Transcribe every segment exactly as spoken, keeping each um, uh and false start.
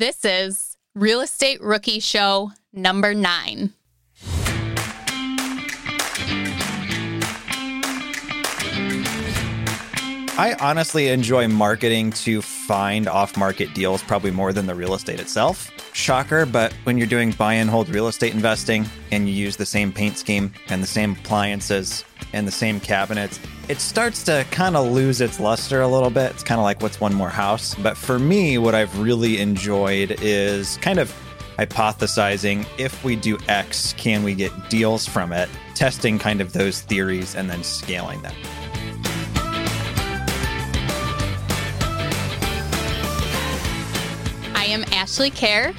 This is Real Estate Rookie Show number nine. I honestly enjoy marketing to find off-market deals probably more than the real estate itself. Shocker, but when you're doing buy and hold real estate investing and you use the same paint scheme and the same appliances and the same cabinets, it starts to kind of lose its luster a little bit. It's kind of like, what's one more house? But for me, what I've really enjoyed is kind of hypothesizing, if we do X, can we get deals from it? Testing kind of those theories and then scaling them. I am Ashley Kerr,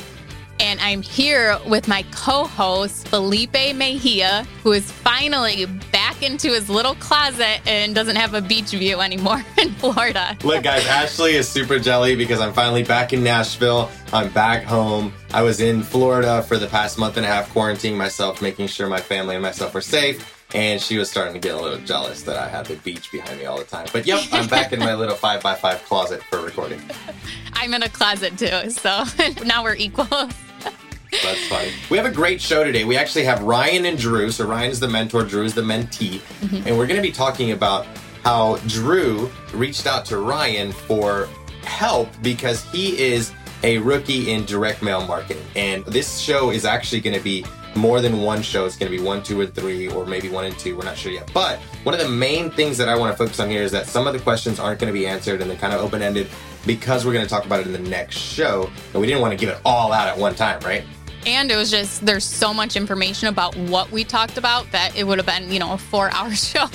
and I'm here with my co-host, Felipe Mejia, who is finally back into his little closet and doesn't have a beach view anymore in Florida. Look, guys, Ashley is super jelly because I'm finally back in Nashville. I'm back home. I was in Florida for the past month and a half, quarantining myself, making sure my family and myself were safe. And she was starting to get a little jealous that I had the beach behind me all the time. But yep, I'm back in my little five by five closet for recording. I'm in a closet too, so now we're equal. That's funny. We have a great show today. We actually have Ryan and Drew. So Ryan's the mentor, Drew's the mentee. Mm-hmm. And we're going to be talking about how Drew reached out to Ryan for help because he is a rookie in direct mail marketing. And this show is actually going to be more than one show. It's going to be one, two, and three, or maybe one and two. We're not sure yet. But one of the main things that I want to focus on here is that some of the questions aren't going to be answered and they're kind of open-ended because we're going to talk about it in the next show. And we didn't want to give it all out at one time, right? And it was just, there's so much information about what we talked about that it would have been, you know, a four-hour show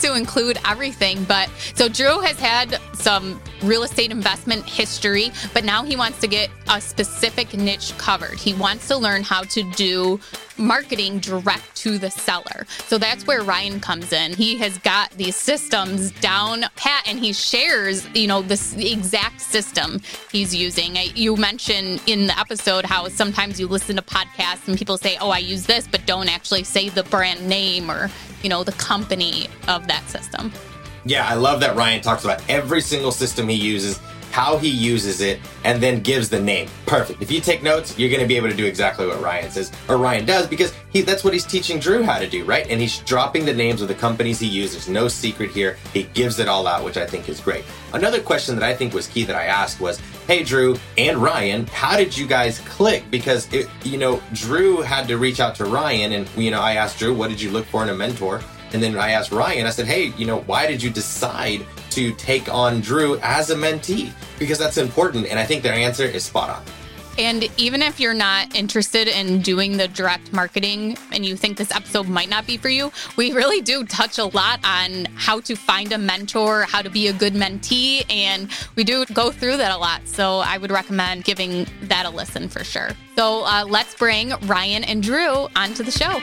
to include everything. But so Drew has had some real estate investment history, but now he wants to get a specific niche covered. He wants to learn how to do marketing direct to the seller. So that's where Ryan comes in. He has got these systems down pat and he shares, you know, this exact system he's using. You mentioned in the episode how sometimes you listen to podcasts and people say, oh, I use this, but don't actually say the brand name or, you know, the company of that system. Yeah, I love that Ryan talks about every single system he uses, how he uses it, and then gives the name. Perfect. If you take notes, you're going to be able to do exactly what Ryan says, or Ryan does, because he that's what he's teaching Drew how to do, right? And he's dropping the names of the companies he used. There's no secret here. He gives it all out, which I think is great. Another question that I think was key that I asked was, hey, Drew and Ryan, how did you guys click? Because, it, you know, Drew had to reach out to Ryan, and, you know, I asked Drew, what did you look for in a mentor? And then I asked Ryan, I said, hey, you know, why did you decide to take on Drew as a mentee? Because that's important. And I think their answer is spot on. And even if you're not interested in doing the direct marketing and you think this episode might not be for you, we really do touch a lot on how to find a mentor, how to be a good mentee. And we do go through that a lot. So I would recommend giving that a listen for sure. So uh, let's bring Ryan and Drew onto the show.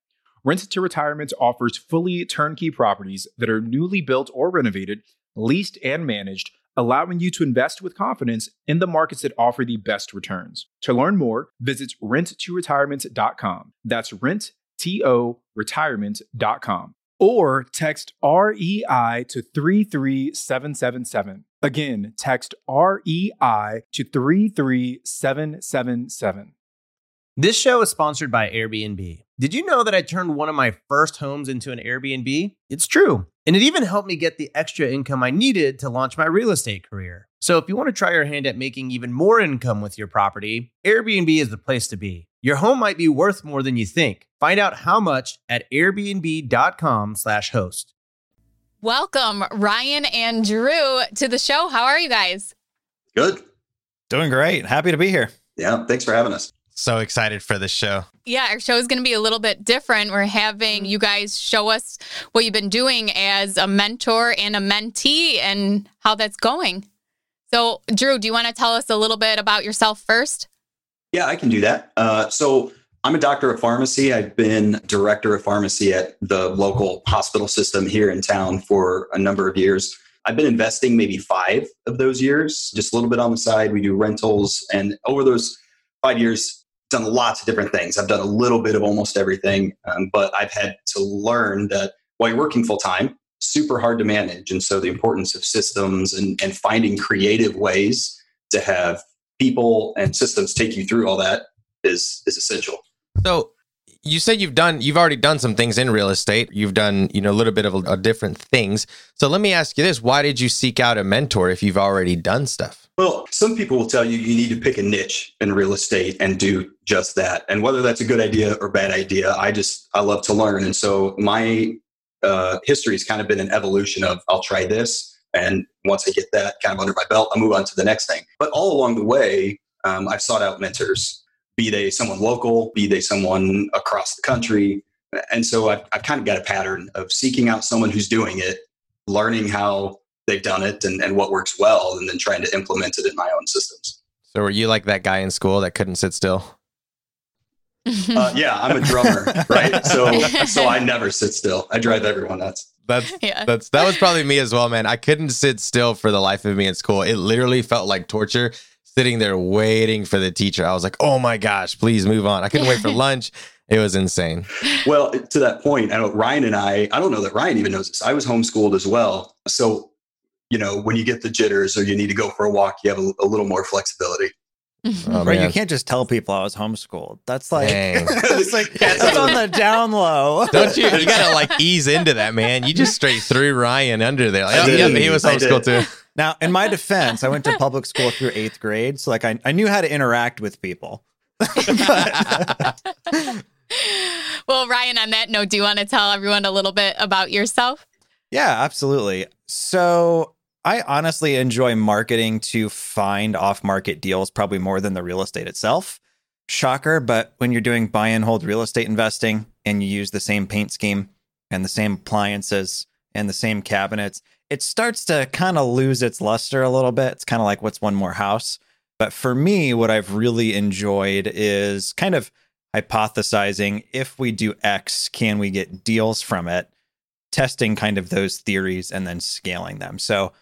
Rent to Retirement offers fully turnkey properties that are newly built or renovated, leased and managed, allowing you to invest with confidence in the markets that offer the best returns. To learn more, visit rent to retirement dot com. That's rent. T O retirement dot com or text R E I to three three seven seven seven. Again, text R E I to three three seven seven seven. This show is sponsored by Airbnb. Did you know that I turned one of my first homes into an Airbnb? It's true. And it even helped me get the extra income I needed to launch my real estate career. So if you want to try your hand at making even more income with your property, Airbnb is the place to be. Your home might be worth more than you think. Find out how much at airbnb dot com slash host. Welcome, Ryan and Drew, to the show. How are you guys? Good. Doing great. Happy to be here. Yeah, thanks for having us. So excited for this show. Yeah, our show is going to be a little bit different. We're having you guys show us what you've been doing as a mentor and a mentee and how that's going. So, Drew, do you want to tell us a little bit about yourself first? Yeah, I can do that. Uh, so I'm a doctor of pharmacy. I've been director of pharmacy at the local hospital system here in town for a number of years. I've been investing maybe five of those years, just a little bit on the side. We do rentals. And over those five years, done lots of different things. I've done a little bit of almost everything, um, but I've had to learn that while you're working full time, super hard to manage. And so the importance of systems and, and finding creative ways to have people and systems take you through all that is is essential. So you said you've done, you've already done some things in real estate. You've done, you know, a little bit of a, a different things. So let me ask you this. Why did you seek out a mentor if you've already done stuff? Well, some people will tell you, you need to pick a niche in real estate and do just that. And whether that's a good idea or bad idea, I just, I love to learn. And so my uh, history has kind of been an evolution of I'll try this. And once I get that kind of under my belt, I move on to the next thing. But all along the way, um, I've sought out mentors, be they someone local, be they someone across the country. And so I've, I've kind of got a pattern of seeking out someone who's doing it, learning how they've done it and, and what works well, and then trying to implement it in my own systems. So were you like that guy in school that couldn't sit still? uh, yeah, I'm a drummer, right? So, so I never sit still. I drive everyone nuts. That's, yeah. that's, that was probably me as well, man. I couldn't sit still for the life of me in school. It literally felt like torture sitting there waiting for the teacher. I was like, oh my gosh, please move on. I couldn't wait for lunch. It was insane. Well, to that point, I don't, Ryan and I, I don't know that Ryan even knows this. I was homeschooled as well. So, you know, when you get the jitters or you need to go for a walk, you have a, a little more flexibility. Oh, right, man. You can't just tell people I was homeschooled. That's like, that's like that's on the down low. Don't you? You gotta like ease into that, man. You just straight threw Ryan under there. Like, oh, yeah, he was homeschooled too. Now, in my defense, I went to public school through eighth grade, so like I, I knew how to interact with people. Well, Ryan, on that note, do you want to tell everyone a little bit about yourself? Yeah, absolutely. So. I honestly enjoy marketing to find off-market deals probably more than the real estate itself. Shocker, but when you're doing buy and hold real estate investing and you use the same paint scheme and the same appliances and the same cabinets, it starts to kind of lose its luster a little bit. It's kind of like, what's one more house? But for me, what I've really enjoyed is kind of hypothesizing, if we do X, can we get deals from it? Testing kind of those theories and then scaling them. So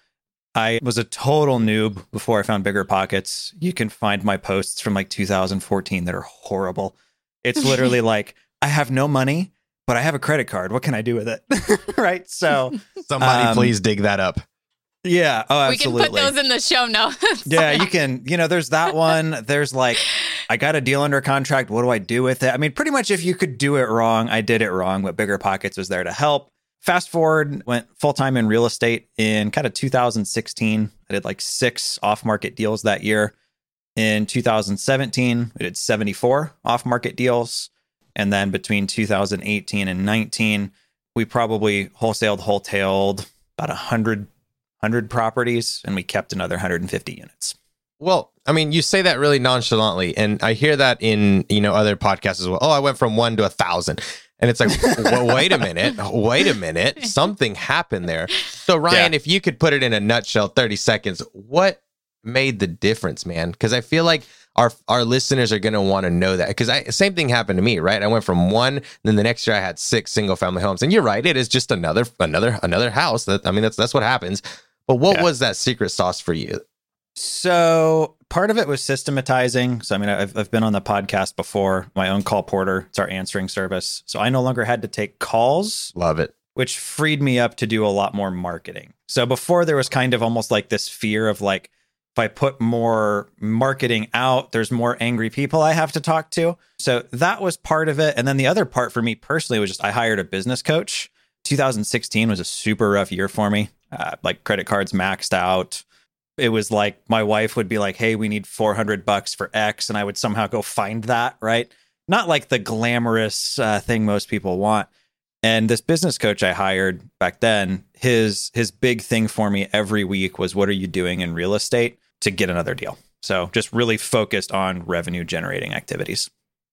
I was a total noob before I found BiggerPockets. You can find my posts from like two thousand fourteen that are horrible. It's literally like, I have no money, but I have a credit card. What can I do with it? Right? So somebody um, please dig that up. Yeah. Oh, absolutely. We can put those in the show notes. Yeah, you can. You know, there's that one. There's like, I got a deal under contract. What do I do with it? I mean, pretty much if you could do it wrong, I did it wrong. But BiggerPockets was there to help. Fast forward, went full-time in real estate in kind of two thousand sixteen. I did like six off-market deals that year. In two thousand seventeen, I did seventy-four off-market deals. And then between two thousand eighteen and nineteen, we probably wholesaled, wholetailed about one hundred, one hundred properties, and we kept another one hundred fifty units. Well, I mean, you say that really nonchalantly, and I hear that in, you know, other podcasts as well. Oh, I went from one to a thousand. And it's like, well, wait a minute, wait a minute. Something happened there. So Ryan, yeah. if you could put it in a nutshell, thirty seconds, what made the difference, man? Because I feel like our our listeners are going to want to know that. Because I same thing happened to me, right? I went from one, then the next year I had six single family homes. And you're right, it is just another, another, another house. That I mean, that's that's what happens. But what yeah. was that secret sauce for you? So part of it was systematizing. So, I mean, I've, I've been on the podcast before, my own Call Porter. It's our answering service. So I no longer had to take calls. Love it. Which freed me up to do a lot more marketing. So before there was kind of almost like this fear of like, if I put more marketing out, there's more angry people I have to talk to. So that was part of it. And then the other part for me personally was just, I hired a business coach. two thousand sixteen was a super rough year for me. Uh, like credit cards maxed out. It was like my wife would be like, hey, we need four hundred bucks for X. And I would somehow go find that, right? Not like the glamorous uh, thing most people want. And this business coach I hired back then, his his big thing for me every week was, what are you doing in real estate to get another deal? So just really focused on revenue generating activities.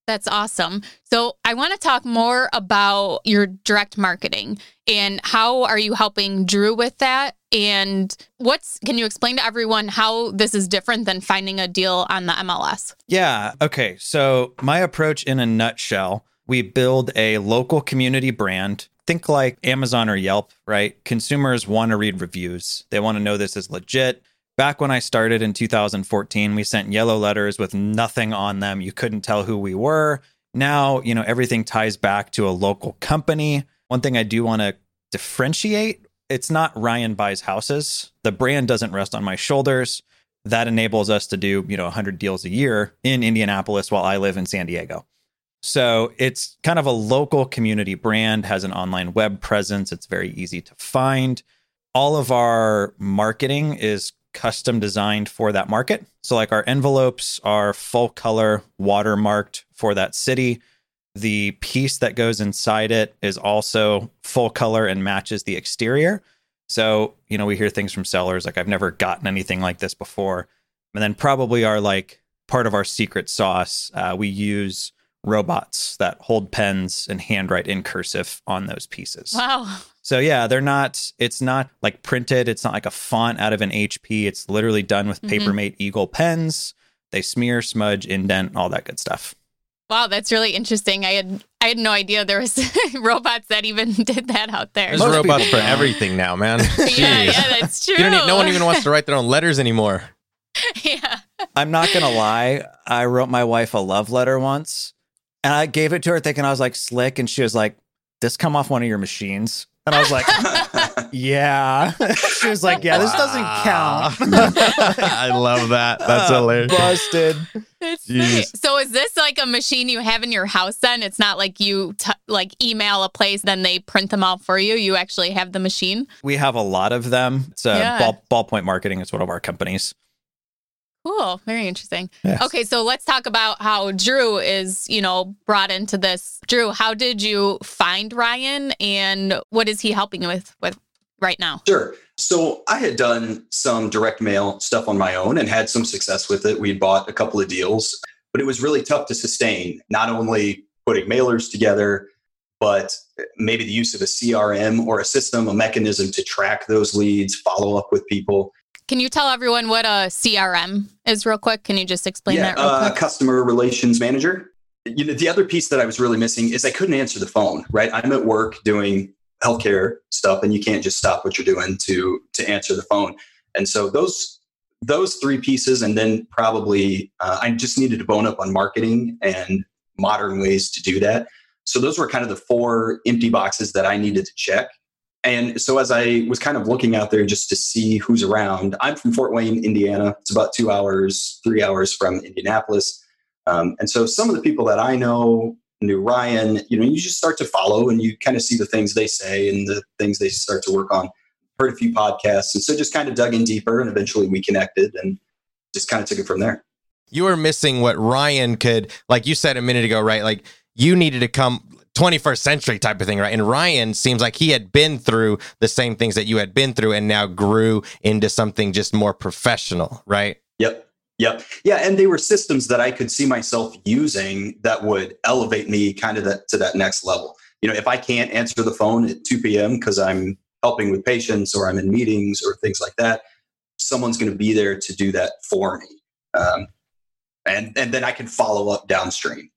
That's awesome. So I want to talk more about your direct marketing and how are you helping Drew with that? And what's, can you explain to everyone how this is different than finding a deal on the M L S? Yeah. Okay. So my approach in a nutshell, we build a local community brand. Think like Amazon or Yelp, right? Consumers want to read reviews. They want to know this is legit. Back when I started in two thousand fourteen, we sent yellow letters with nothing on them. You couldn't tell who we were. Now, you know, everything ties back to a local company. One thing I do want to differentiate, it's not Ryan buys houses. The brand doesn't rest on my shoulders. That enables us to do, you know, one hundred deals a year in Indianapolis while I live in San Diego. So it's kind of a local community brand, has an online web presence. It's very easy to find. All of our marketing is custom designed for that market. So like our envelopes are full color watermarked for that city. The piece that goes inside it is also full color and matches the exterior. So, you know, we hear things from sellers like, I've never gotten anything like this before. And then probably our like part of our secret sauce, uh, we use robots that hold pens and handwrite in cursive on those pieces. Wow. So yeah, they're not, it's not like printed. It's not like a font out of an H P. It's literally done with mm-hmm. Papermate Eagle pens. They smear, smudge, indent, all that good stuff. Wow, that's really interesting. I had I had no idea there was robots that even did that out there. There's Most robots people. For everything now, man. yeah, yeah, that's true. You don't need, no one even wants to write their own letters anymore. yeah. I'm not going to lie. I wrote my wife a love letter once and I gave it to her thinking I was like slick. And she was like, this come off one of your machines. And I was like, yeah. She was like, yeah, this doesn't count. I love that. That's uh, hilarious. Busted. That's nice. So is this like a machine you have in your house then? It's not like you t- like email a place, then they print them out for you. You actually have the machine. We have a lot of them. It's a yeah. ball, Ballpoint Marketing. It's one of our companies. Cool. Very interesting. Yes. Okay. So let's talk about how Drew is, you know, brought into this. Drew, how did you find Ryan and what is he helping you with, with right now? Sure. So I had done some direct mail stuff on my own and had some success with it. We had bought a couple of deals, but it was really tough to sustain, not only putting mailers together, but maybe the use of a C R M or a system, a mechanism to track those leads, follow up with people. Can you tell everyone what a C R M is real quick? Can you just explain yeah, that real uh, quick? Customer Relations Manager. You know, the other piece that I was really missing is I couldn't answer the phone, right? I'm at work doing healthcare stuff and you can't just stop what you're doing to to answer the phone. And so those those three pieces, and then probably uh, I just needed to bone up on marketing and modern ways to do that. So those were kind of the four empty boxes that I needed to check. And so as I was kind of looking out there just to see who's around, I'm from Fort Wayne, Indiana. It's about two hours, three hours from Indianapolis. Um, and so some of the people that I know, knew Ryan, you know, you just start to follow and you kind of see the things they say and the things they start to work on. Heard a few podcasts. And so just kind of dug in deeper and eventually we connected and just kind of took it from there. You were missing what Ryan could, like you said a minute ago, right? Like you needed to come... twenty-first century type of thing, right? And Ryan seems like he had been through the same things that you had been through and now grew into something just more professional, right? Yep. Yep. Yeah. And they were systems that I could see myself using that would elevate me kind of the, to that next level. you know, if I can't answer the phone at two p.m. because I'm helping with patients or I'm in meetings or things like that, someone's going to be there to do that for me. Um, and, and then I can follow up downstream.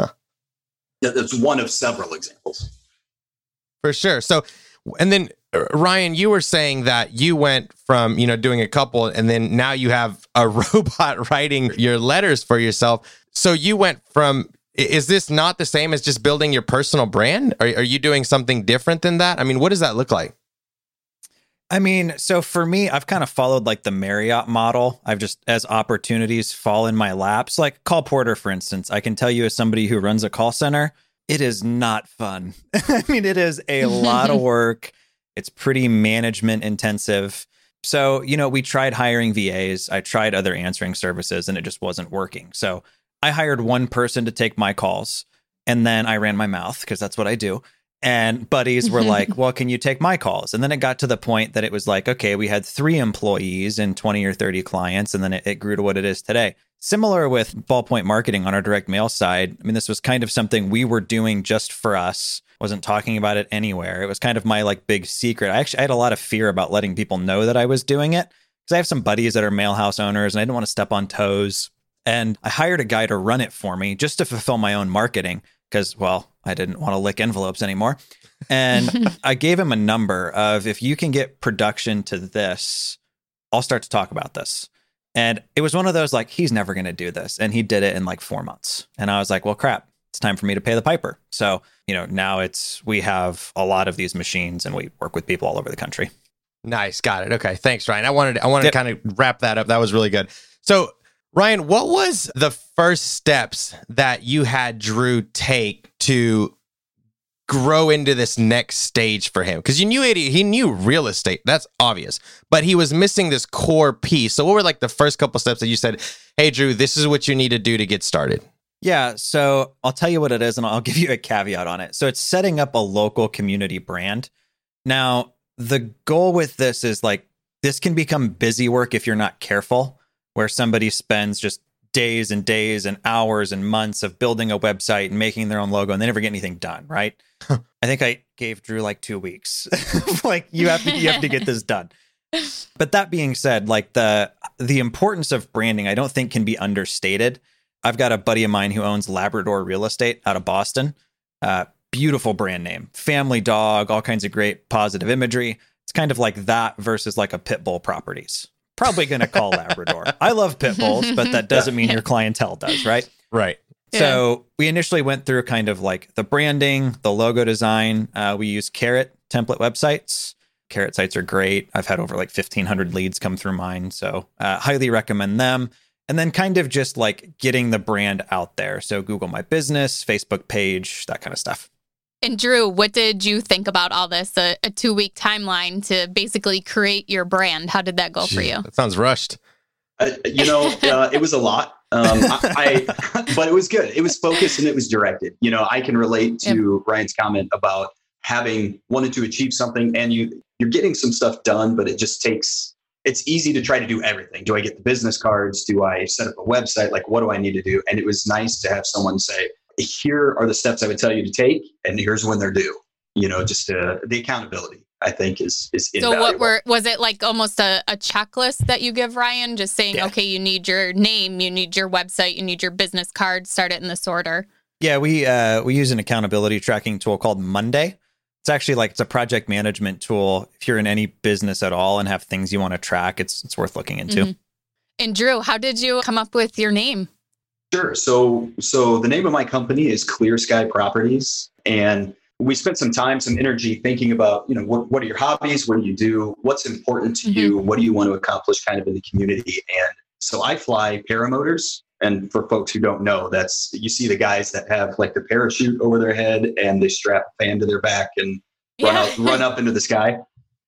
Huh. That's one of several examples. For sure. So, and then Ryan, you were saying that you went from, you know, doing a couple and then now you have a robot writing your letters for yourself. So you went from, is this not the same as just building your personal brand? Are, are you doing something different than that? I mean, what does that look like? I mean, so for me, I've kind of followed like the Marriott model. I've just, as opportunities fall in my laps, like Call Porter, for instance, I can tell you as somebody who runs a call center, it is not fun. I mean, it is a lot of work. It's pretty management intensive. So, you know, we tried hiring V As. I tried other answering services and it just wasn't working. So I hired one person to take my calls and then I ran my mouth because that's what I do. And buddies were like, well, can you take my calls? And then it got to the point that it was like, okay, we had three employees and twenty or thirty clients. And then it, it grew to what it is today. Similar with Ballpoint Marketing on our direct mail side. I mean, this was kind of something we were doing just for us. Wasn't talking about it anywhere. It was kind of my like big secret. I actually I had a lot of fear about letting people know that I was doing it because I have some buddies that are mail house owners and I didn't want to step on toes. And I hired a guy to run it for me just to fulfill my own marketing because, well, I didn't want to lick envelopes anymore. And I gave him a number of, if you can get production to this, I'll start to talk about this. And it was one of those like, he's never going to do this. And he did it in like four months. And I was like, well, crap, it's time for me to pay the piper. So, you know, now it's, we have a lot of these machines and we work with people all over the country. Nice. Got it. Okay. Thanks, Ryan. I wanted, I wanted yep. to kind of wrap that up. That was really good. So Ryan, what was the first steps that you had Drew take to grow into this next stage for him? Because you knew it, he knew real estate. That's obvious. But he was missing this core piece. So what were like the first couple steps that you said, hey, Drew, this is what you need to do to get started? Yeah. So I'll tell you what it is and I'll give you a caveat on it. So it's setting up a local community brand. Now, the goal with this is like, this can become busy work if you're not careful, where somebody spends just days and days and hours and months of building a website and making their own logo and they never get anything done, right? Huh. I think I gave Drew like two weeks. Like you have to, you have to get this done. But that being said, like the, the importance of branding, I don't think can be understated. I've got a buddy of mine who owns Labrador Real Estate out of Boston. Uh, beautiful brand name, family dog, all kinds of great positive imagery. It's kind of like that versus like a pit bull properties. Probably going to call Labrador. I love pit bulls, but that doesn't mean your clientele does, right? Right. Yeah. So we initially went through kind of like the branding, the logo design. Uh, we use Carrot template websites. Carrot sites are great. I've had over like fifteen hundred leads come through mine. So uh, highly recommend them. And then kind of just like getting the brand out there. So Google My Business, Facebook page, that kind of stuff. And Drew, what did you think about all this? A, a two-week timeline to basically create your brand. How did that go Jeez, for you? That sounds rushed. Uh, you know, uh, it was a lot, um, I, I, but it was good. It was focused and it was directed. You know, I can relate to yep. Ryan's comment about having wanted to achieve something and you, you're getting some stuff done, but it just takes, it's easy to try to do everything. Do I get the business cards? Do I set up a website? Like, what do I need to do? And it was nice to have someone say, here are the steps I would tell you to take, and here's when they're due. You know, just uh, the accountability, I think, is is invaluable. So what were, was it like almost a, a checklist that you give Ryan, just saying, yeah. okay, you need your name, you need your website, you need your business card, start it in this order? Yeah, we uh, we use an accountability tracking tool called Monday. It's actually like, it's a project management tool. If you're in any business at all and have things you want to track, it's it's worth looking into. Mm-hmm. And Drew, how did you come up with your name? Sure. So, so the name of my company is Clear Sky Properties, and we spent some time, some energy thinking about, you know, what, what are your hobbies? What do you do? What's important to mm-hmm. you? What do you want to accomplish kind of in the community? And so I fly paramotors. And for folks who don't know, that's, you see the guys that have like the parachute over their head and they strap a fan to their back and run, yeah. out, run up into the sky.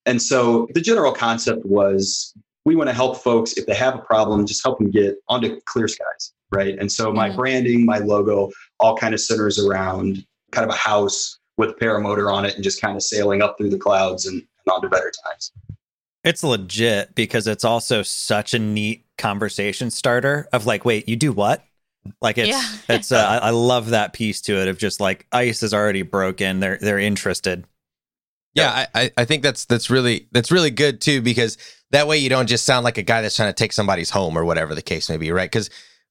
And so the general concept was, we want to help folks, if they have a problem, just help them get onto Clear Skies. Right. And so my mm-hmm. branding, my logo, all kind of centers around kind of a house with a paramotor on it and just kind of sailing up through the clouds and, and on to better times. It's legit because it's also such a neat conversation starter of like, wait, you do what? Like it's, yeah. it's, uh, I love that piece to it of just like ice is already broken. They're, they're interested. Yeah. I, I think that's, that's really, that's really good too, because that way you don't just sound like a guy that's trying to take somebody's home or whatever the case may be. Right. Cause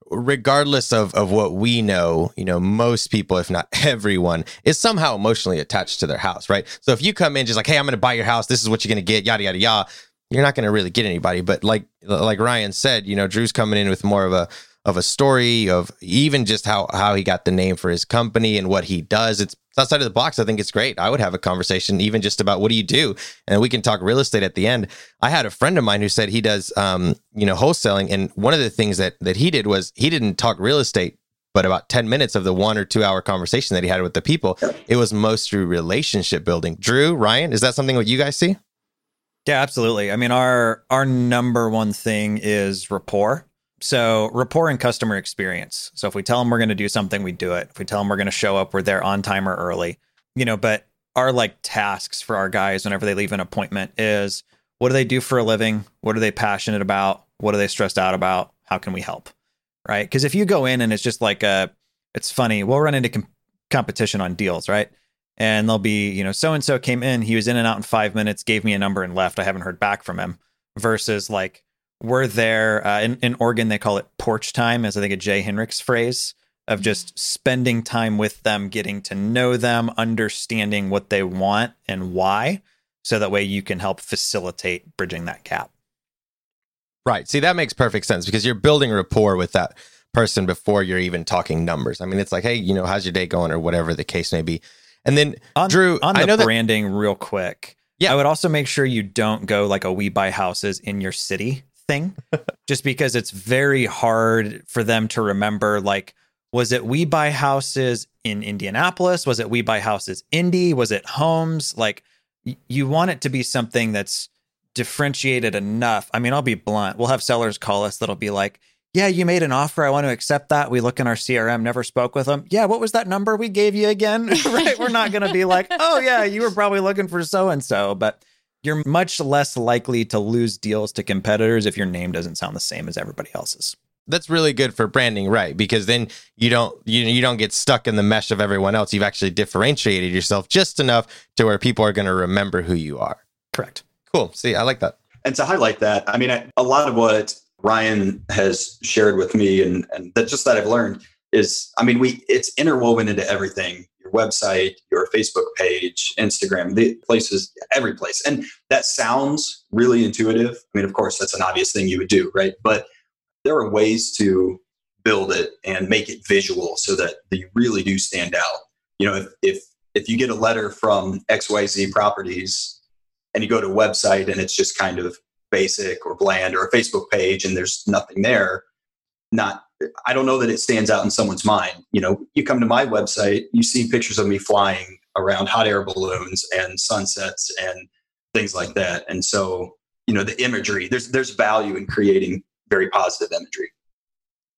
regardless of, of what we know, you know, most people, if not everyone, is somehow emotionally attached to their house. Right. So if you come in just like, hey, I'm going to buy your house. This is what you're going to get. Yada, yada, yada. You're not going to really get anybody. But like, like Ryan said, you know, Drew's coming in with more of a, of a story of even just how, how he got the name for his company and what he does. It's outside of the box. I think it's great. I would have a conversation even just about what do you do? And we can talk real estate at the end. I had a friend of mine who said he does, um, you know, wholesaling. And one of the things that, that he did was he didn't talk real estate, but about ten minutes of the one or two hour conversation that he had with the people, it was most through relationship building. Drew, Ryan, is that something that you guys see? Yeah, absolutely. I mean, our, our number one thing is rapport. So rapport and customer experience. So if we tell them we're going to do something, we do it. If we tell them we're going to show up, we're there on time or early, you know, but our like tasks for our guys whenever they leave an appointment is what do they do for a living? What are they passionate about? What are they stressed out about? How can we help? Right. Because if you go in and it's just like, a, it's funny, we'll run into com- competition on deals, right? And they'll be, you know, so-and-so came in, he was in and out in five minutes, gave me a number and left. I haven't heard back from him versus like, we're there uh, in, in Oregon, they call it porch time, as I think a Jay Henricks phrase of just spending time with them, getting to know them, understanding what they want and why. So that way you can help facilitate bridging that gap. Right. See, that makes perfect sense because you're building rapport with that person before you're even talking numbers. I mean, it's like, hey, you know, how's your day going or whatever the case may be. And then on, Drew, on the I know branding that- real quick. Yeah. I would also make sure you don't go like a we buy houses in your city thing, just because it's very hard for them to remember, like, was it we buy houses in Indianapolis? Was it we buy houses Indy? Was it homes? Like, y- you want it to be something that's differentiated enough. I mean, I'll be blunt. We'll have sellers call us that'll be like, yeah, you made an offer. I want to accept that. We look in our C R M, never spoke with them. Yeah, what was that number we gave you again? Right? We're not going to be like, oh, yeah, you were probably looking for so-and-so, but you're much less likely to lose deals to competitors if your name doesn't sound the same as everybody else's. That's really good for branding, right? Because then you don't you you don't get stuck in the mesh of everyone else. You've actually differentiated yourself just enough to where people are going to remember who you are. Correct. Cool. See, I like that. And to highlight that, I mean, I, a lot of what Ryan has shared with me and, and that just that I've learned is, I mean, we it's interwoven into everything. Website, your Facebook page, Instagram, the places, every place. And that sounds really intuitive. I mean, of course, that's an obvious thing you would do, right? But there are ways to build it and make it visual so that you really do stand out. You know, if if if you get a letter from X Y Z Properties and you go to a website and it's just kind of basic or bland, or a Facebook page and there's nothing there, not I don't know that it stands out in someone's mind. You know, you come to my website, you see pictures of me flying around hot air balloons and sunsets and things like that. And so, you know, the imagery, there's there's value in creating very positive imagery.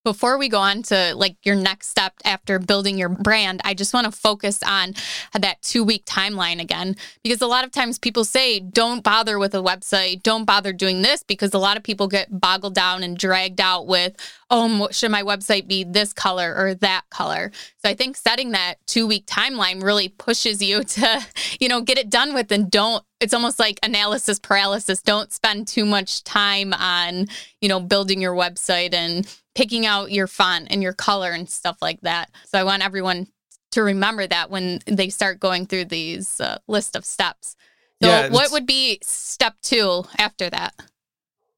Before we go on to like your next step after building your brand, I just want to focus on that two week timeline again, because a lot of times people say, don't bother with a website. Don't bother doing this, because a lot of people get boggled down and dragged out with, oh, should my website be this color or that color? So I think setting that two week timeline really pushes you to, you know, get it done with and don't. It's almost like analysis paralysis. Don't spend too much time on, you know, building your website and picking out your font and your color and stuff like that. So I want everyone to remember that when they start going through these uh, list of steps. So yeah, what would be step two after that?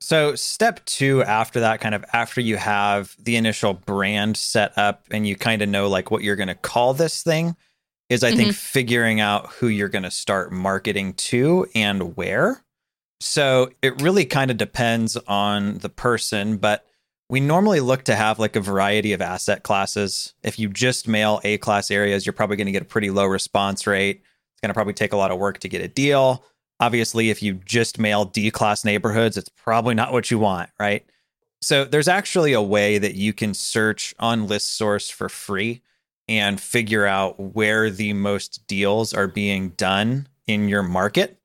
So step two after that, kind of after you have the initial brand set up and you kind of know like what you're going to call this thing, is I think mm-hmm. figuring out who you're going to start marketing to and where. So it really kind of depends on the person, but we normally look to have like a variety of asset classes. If you just mail A class areas, you're probably going to get a pretty low response rate. It's going to probably take a lot of work to get a deal. Obviously, if you just mail D class neighborhoods, it's probably not what you want, right? So there's actually a way that you can search on ListSource for free and figure out where the most deals are being done in your market.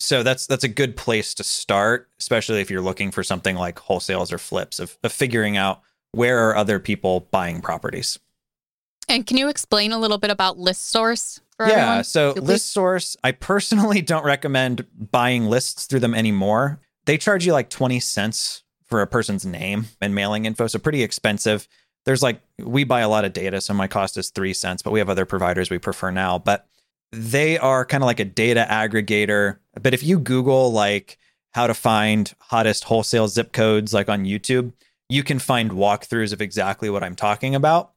So that's that's a good place to start, especially if you're looking for something like wholesales or flips, of, of figuring out where are other people buying properties? And can you explain a little bit about ListSource? Yeah, everyone? So ListSource, I personally don't recommend buying lists through them anymore. They charge you like twenty cents for a person's name and mailing info, so pretty expensive. There's like, we buy a lot of data, so my cost is three cents, but we have other providers we prefer now. But they are kind of like a data aggregator. But if you Google like how to find hottest wholesale zip codes, like on YouTube, you can find walkthroughs of exactly what I'm talking about.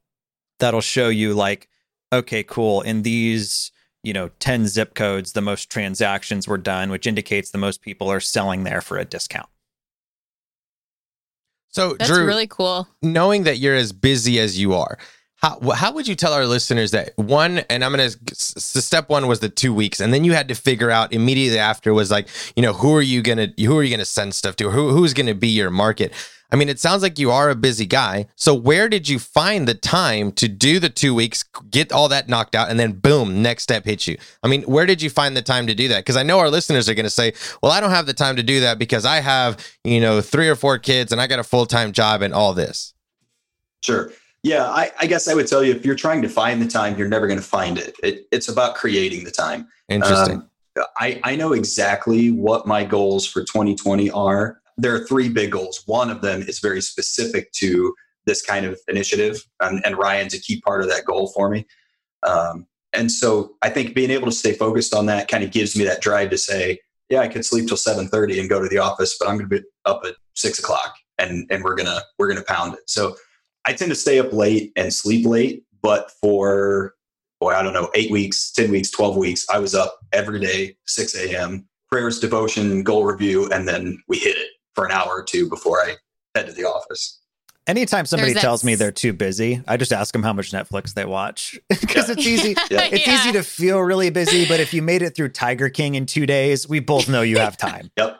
That'll show you like, okay, cool. In these, you know, ten zip codes, the most transactions were done, which indicates the most people are selling there for a discount. So that's Drew, really cool. Knowing that you're as busy as you are, how how would you tell our listeners that one, and I'm going to, so step one was the two weeks. And then you had to figure out immediately after was like, you know, who are you going to, who are you going to send stuff to? Who Who's going to be your market? I mean, it sounds like you are a busy guy. So where did you find the time to do the two weeks, get all that knocked out, and then boom, next step hits you? I mean, where did you find the time to do that? Because I know our listeners are going to say, well, I don't have the time to do that because I have, you know, three or four kids and I got a full-time job and all this. Sure. Yeah, I, I guess I would tell you, if you're trying to find the time, you're never going to find it. it. It's about creating the time. Interesting. Um, I, I know exactly what my goals for twenty twenty are. There are three big goals. One of them is very specific to this kind of initiative, and, and Ryan's a key part of that goal for me. Um, and so I think being able to stay focused on that kind of gives me that drive to say, yeah, I could sleep till seven thirty and go to the office, but I'm going to be up at six o'clock and, and we're going to, we're going to pound it. So I tend to stay up late and sleep late, but for, boy, I don't know, eight weeks, ten weeks, twelve weeks, I was up every day, six a.m., prayers, devotion, goal review, and then we hit it for an hour or two before I head to the office. Anytime somebody tells me they're too busy, I just ask them how much Netflix they watch because yeah. it's easy. yeah. It's yeah. easy to feel really busy, but if you made it through Tiger King in two days, we both know you have time. Yep,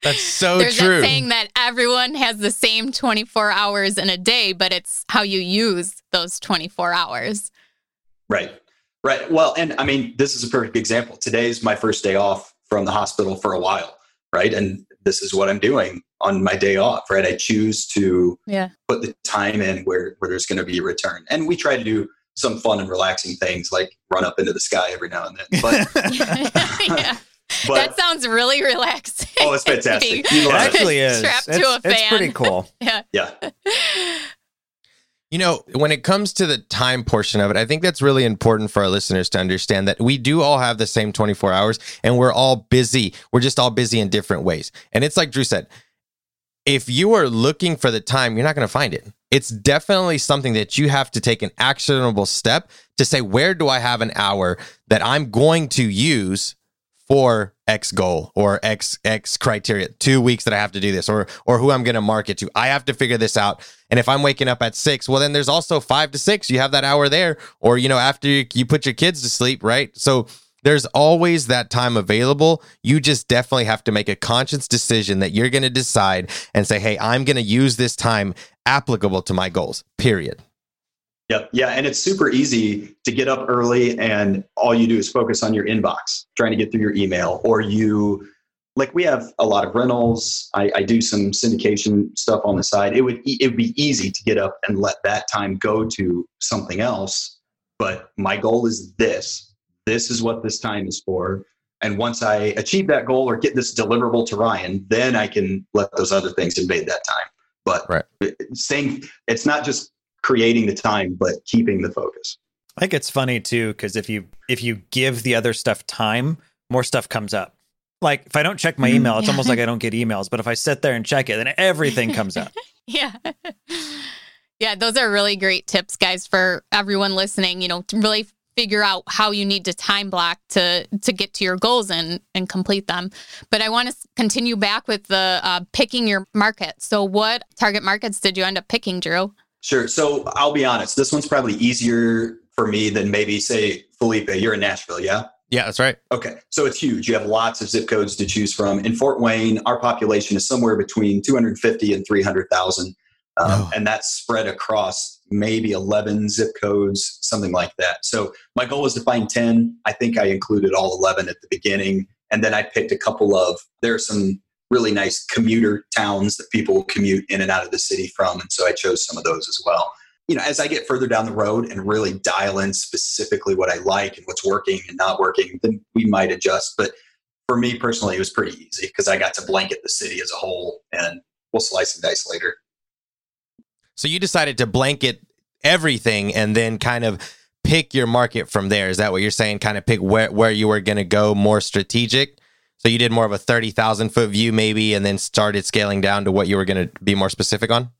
that's so There's true. There's that saying that everyone has the same twenty-four hours in a day, but it's how you use those twenty-four hours. Right, right. Well, and I mean, this is a perfect example. Today's my first day off from the hospital for a while, right? And this is what I'm doing on my day off, right? I choose to yeah. put the time in where, where there's going to be a return. And we try to do some fun and relaxing things like run up into the sky every now and then. But, yeah. but that sounds really relaxing. Oh, it's fantastic. You know, it actually is. Strapped it's, to a fan. It's pretty cool. yeah. Yeah. You know, when it comes to the time portion of it, I think that's really important for our listeners to understand that we do all have the same twenty-four hours and we're all busy. We're just all busy in different ways. And it's like Drew said, if you are looking for the time, you're not going to find it. It's definitely something that you have to take an actionable step to say, where do I have an hour that I'm going to use for X goal or X X criteria, two weeks that I have to do this, or or who I'm going to market to. I have to figure this out. And if I'm waking up at six, well, then there's also five to six. You have that hour there, or, you know, after you, you put your kids to sleep, right? So there's always that time available. You just definitely have to make a conscious decision that you're going to decide and say, hey, I'm going to use this time applicable to my goals, period. Yep. Yeah. And it's super easy to get up early and all you do is focus on your inbox, trying to get through your email, or you, like, we have a lot of rentals. I, I do some syndication stuff on the side. It would, it would be easy to get up and let that time go to something else. But my goal is this, this is what this time is for. And once I achieve that goal or get this deliverable to Ryan, then I can let those other things invade that time. But right. saying, it's not just creating the time, but keeping the focus. I think it's funny too, because if you if you give the other stuff time, more stuff comes up. Like if I don't check my email, it's yeah. almost like I don't get emails. But if I sit there and check it, then everything comes up. yeah. Yeah, those are really great tips, guys, for everyone listening, you know, to really figure out how you need to time block to to get to your goals and, and complete them. But I want to continue back with the uh, picking your market. So what target markets did you end up picking, Drew? Sure. So I'll be honest. This one's probably easier for me than maybe, say, Felipe. You're in Nashville, yeah? Yeah, that's right. Okay. So it's huge. You have lots of zip codes to choose from. In Fort Wayne, our population is somewhere between two hundred fifty and three hundred thousand. Um, oh. And that's spread across maybe eleven zip codes, something like that. So my goal was to find ten. I think I included all eleven at the beginning. And then I picked a couple of, there are some really nice commuter towns that people commute in and out of the city from. And so I chose some of those as well. You know, as I get further down the road and really dial in specifically what I like and what's working and not working, then we might adjust. But for me personally, it was pretty easy because I got to blanket the city as a whole, and we'll slice and dice later. So you decided to blanket everything and then kind of pick your market from there. Is that what you're saying? Kind of pick where, where you were going to go more strategic. So you did more of a thirty thousand foot view maybe, and then started scaling down to what you were going to be more specific on?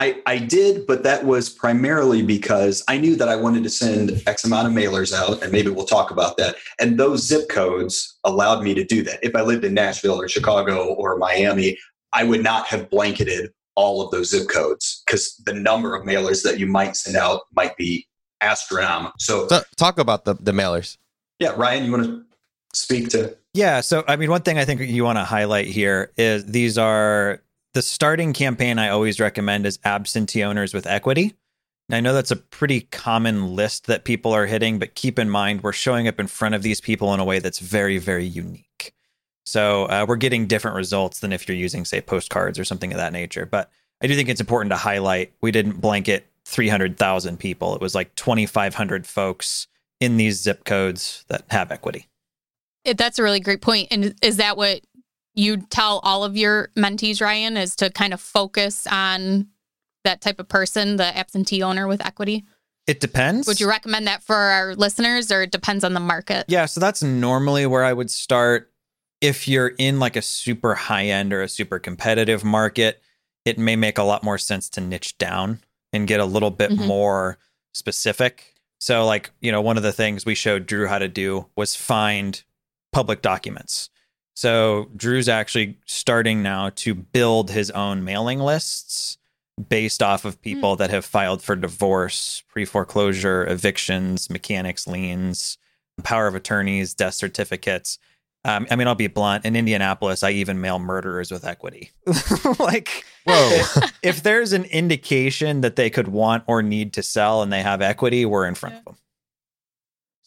I, I did, but that was primarily because I knew that I wanted to send X amount of mailers out, and maybe we'll talk about that. And those zip codes allowed me to do that. If I lived in Nashville or Chicago or Miami, I would not have blanketed all of those zip codes because the number of mailers that you might send out might be astronomical. So, so talk about the, the mailers. Yeah. Ryan, you want to speak to? Yeah. So, I mean, one thing I think you want to highlight here is these are the starting campaign I always recommend is absentee owners with equity. And I know that's a pretty common list that people are hitting, but keep in mind, we're showing up in front of these people in a way that's very, very unique. So uh, we're getting different results than if you're using, say, postcards or something of that nature. But I do think it's important to highlight we didn't blanket three hundred thousand people. It was like twenty-five hundred folks in these zip codes that have equity. That's a really great point. And is that what you tell all of your mentees, Ryan, is to kind of focus on that type of person, the absentee owner with equity? It depends. Would you recommend that for our listeners, or it depends on the market? Yeah, so that's normally where I would start. If you're in like a super high end or a super competitive market, it may make a lot more sense to niche down and get a little bit mm-hmm. more specific. So like, you know, one of the things we showed Drew how to do was find public documents. So Drew's actually starting now to build his own mailing lists based off of people mm. that have filed for divorce, pre-foreclosure, evictions, mechanics, liens, power of attorneys, death certificates. Um, I mean, I'll be blunt. In Indianapolis, I even mail murderers with equity. Like, whoa! If, if there's an indication that they could want or need to sell and they have equity, we're in front yeah. of them.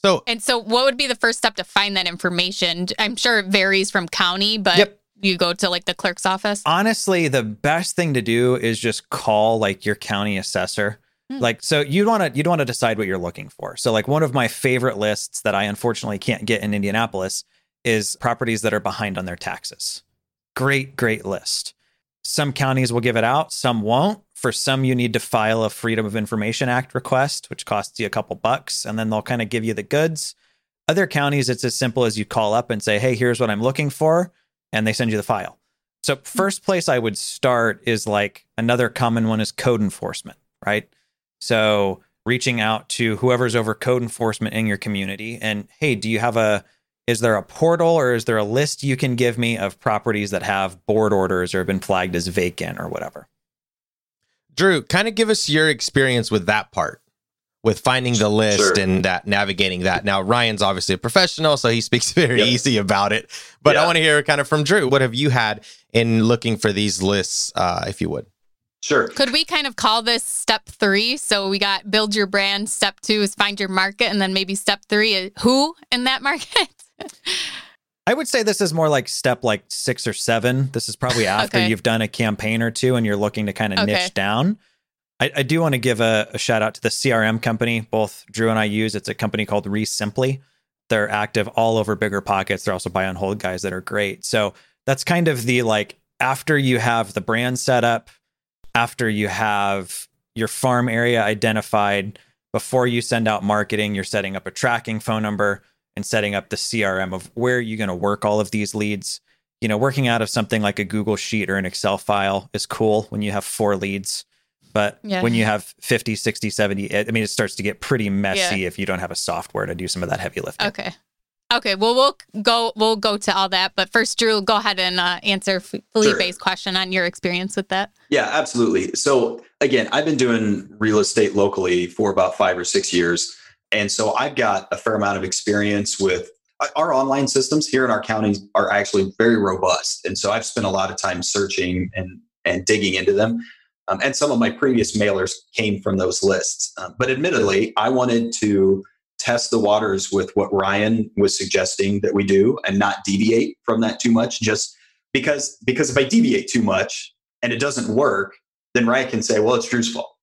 So, and so what would be the first step to find that information? I'm sure it varies from county, but yep. you go to like the clerk's office. Honestly, the best thing to do is just call like your county assessor. Mm. Like, so you'd want to, you'd want to decide what you're looking for. So like one of my favorite lists that I unfortunately can't get in Indianapolis is properties that are behind on their taxes. Great, great list. Some counties will give it out, some won't. For some, you need to file a Freedom of Information Act request, which costs you a couple bucks, and then they'll kind of give you the goods. Other counties, it's as simple as you call up and say, hey, here's what I'm looking for, and they send you the file. So first place I would start is like another common one is code enforcement, right? So reaching out to whoever's over code enforcement in your community and, hey, do you have a Is there a portal or is there a list you can give me of properties that have board orders or have been flagged as vacant or whatever? Drew, kind of give us your experience with that part, with finding the list sure. and that navigating that. Now, Ryan's obviously a professional, so he speaks very yep. easy about it. But yeah. I want to hear kind of from Drew. What have you had in looking for these lists, uh, if you would? Sure. Could we kind of call this step three? So we got build your brand. Step two is find your market. And then maybe step three is who in that market? I would say this is more like step like six or seven. This is probably after okay. you've done a campaign or two and you're looking to kind of okay. niche down. I, I do want to give a, a shout out to the C R M company both Drew and I use. It's a company called ReSimply. They're active all over BiggerPockets. They're also buy and hold guys that are great. So that's kind of the like after you have the brand set up, after you have your farm area identified, before you send out marketing, you're setting up a tracking phone number and setting up the C R M of where you're going to work all of these leads. You know, working out of something like a Google Sheet or an Excel file is cool when you have four leads. But yeah. when you have fifty, sixty, seventy, I mean, it starts to get pretty messy yeah. if you don't have a software to do some of that heavy lifting. Okay. Okay. Well, we'll go we'll go to all that. But first, Drew, go ahead and uh, answer Felipe's sure. question on your experience with that. Yeah, absolutely. So again, I've been doing real estate locally for about five or six years. And so I've got a fair amount of experience with our online systems here in our counties are actually very robust. And so I've spent a lot of time searching and, and digging into them. Um, and some of my previous mailers came from those lists. Um, but admittedly, I wanted to test the waters with what Ryan was suggesting that we do and not deviate from that too much, just Because, because if I deviate too much and it doesn't work, then Ryan can say, well, it's Drew's fault.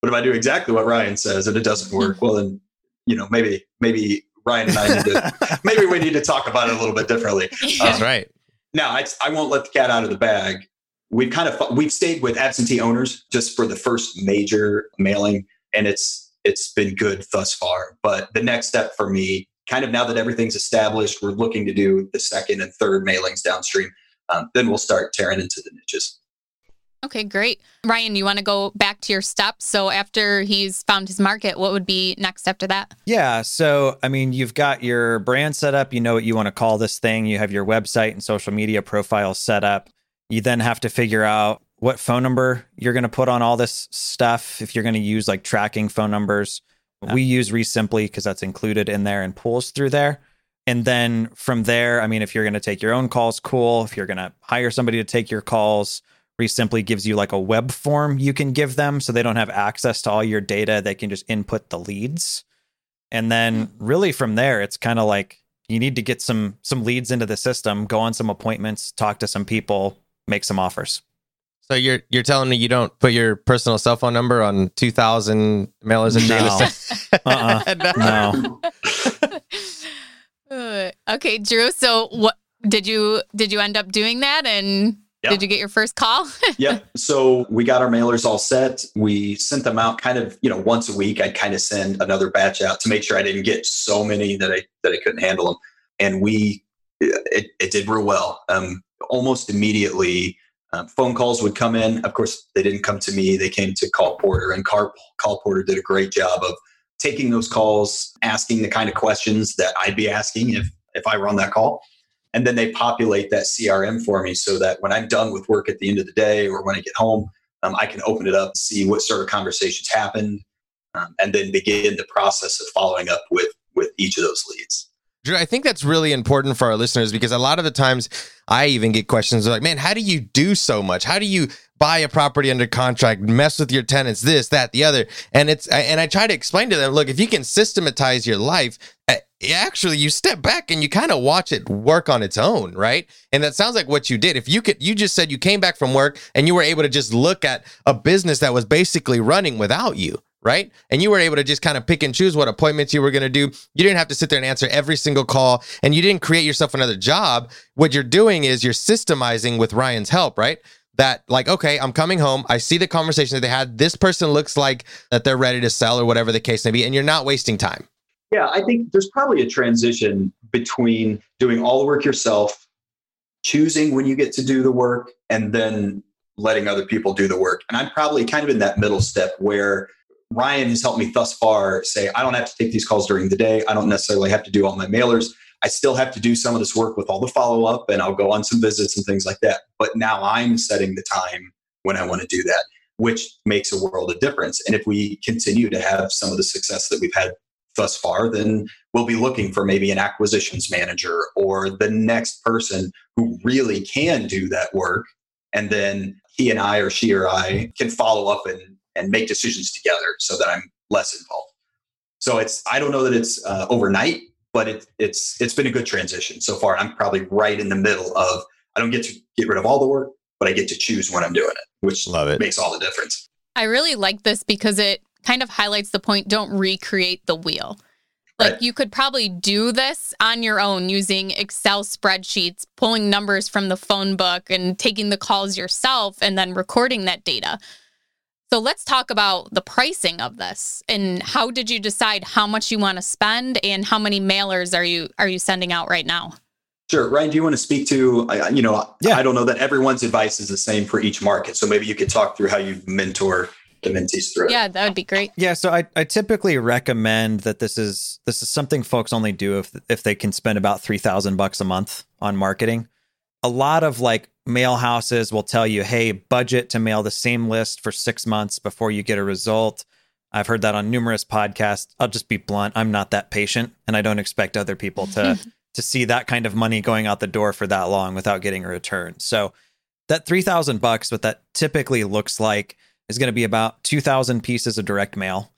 But if I do exactly what Ryan says and it doesn't work, well, then, you know, maybe, maybe Ryan and I need to, maybe we need to talk about it a little bit differently. Um, That's right. Now, I, I won't let the cat out of the bag. We've kind of, we've stayed with absentee owners just for the first major mailing, and it's, it's been good thus far. But the next step for me, kind of now that everything's established, we're looking to do the second and third mailings downstream. Um, then we'll start tearing into the niches. Okay, great. Ryan, you want to go back to your steps? So after he's found his market, what would be next after that? Yeah. So, I mean, you've got your brand set up. You know what you want to call this thing. You have your website and social media profile set up. You then have to figure out what phone number you're going to put on all this stuff. If you're going to use like tracking phone numbers, we use ReSimply because that's included in there and pulls through there. And then from there, I mean, if you're going to take your own calls, cool. If you're going to hire somebody to take your calls, ReSimply gives you like a web form you can give them so they don't have access to all your data. They can just input the leads. And then really from there, it's kind of like you need to get some some leads into the system, go on some appointments, talk to some people, make some offers. So you're you're telling me you don't put your personal cell phone number on two thousand mailers and data? No. uh-uh. No. Okay, Drew, so what did you did you end up doing that and... Yep. Did you get your first call? Yep. So we got our mailers all set. We sent them out kind of, you know, once a week. I'd kind of send another batch out to make sure I didn't get so many that I that I couldn't handle them. And we, it, it did real well. Um, almost immediately, um, phone calls would come in. Of course, they didn't come to me. They came to Call Porter, and Car, Call Porter did a great job of taking those calls, asking the kind of questions that I'd be asking if if I were on that call. And then they populate that C R M for me so that when I'm done with work at the end of the day or when I get home, um, I can open it up and see what sort of conversations happened, um, and then begin the process of following up with with each of those leads. Drew, I think that's really important for our listeners because a lot of the times I even get questions like, man, how do you do so much? How do you buy a property under contract, mess with your tenants, this, that, the other? And it's and I try to explain to them, look, if you can systematize your life, actually you step back and you kind of watch it work on its own, right? And that sounds like what you did. If you could, you just said you came back from work and you were able to just look at a business that was basically running without you, right? And you were able to just kind of pick and choose what appointments you were going to do. You didn't have to sit there and answer every single call, and you didn't create yourself another job. What you're doing is you're systemizing with Ryan's help, right? That like, okay, I'm coming home. I see the conversation that they had. This person looks like that they're ready to sell or whatever the case may be. And you're not wasting time. Yeah, I think there's probably a transition between doing all the work yourself, choosing when you get to do the work, and then letting other people do the work. And I'm probably kind of in that middle step where Ryan has helped me thus far say, I don't have to take these calls during the day. I don't necessarily have to do all my mailers. I still have to do some of this work with all the follow-up, and I'll go on some visits and things like that. But now I'm setting the time when I want to do that, which makes a world of difference. And if we continue to have some of the success that we've had thus far, then we'll be looking for maybe an acquisitions manager or the next person who really can do that work. And then he and I, or she or I, can follow up and, and make decisions together so that I'm less involved. So it's, I don't know that it's uh, overnight, but it, it's it's been a good transition so far. I'm probably right in the middle of, I don't get to get rid of all the work, but I get to choose when I'm doing it, which Love it. Makes all the difference. I really like this because it kind of highlights the point, don't recreate the wheel. Like right. You could probably do this on your own using Excel spreadsheets, pulling numbers from the phone book and taking the calls yourself and then recording that data. So let's talk about the pricing of this and how did you decide how much you want to spend and how many mailers are you are you sending out right now? Sure. Ryan, do you want to speak to, you know, yeah. I don't know that everyone's advice is the same for each market. So maybe you could talk through how you mentor the mentees through it. Yeah, that would be great. Yeah. So I, I typically recommend that this is this is something folks only do if if they can spend about three thousand bucks a month on marketing. A lot of like mail houses will tell you, hey, budget to mail the same list for six months before you get a result. I've heard that on numerous podcasts. I'll just be blunt. I'm not that patient, and I don't expect other people to, to see that kind of money going out the door for that long without getting a return. So that three thousand bucks, what that typically looks like is going to be about two thousand pieces of direct mail.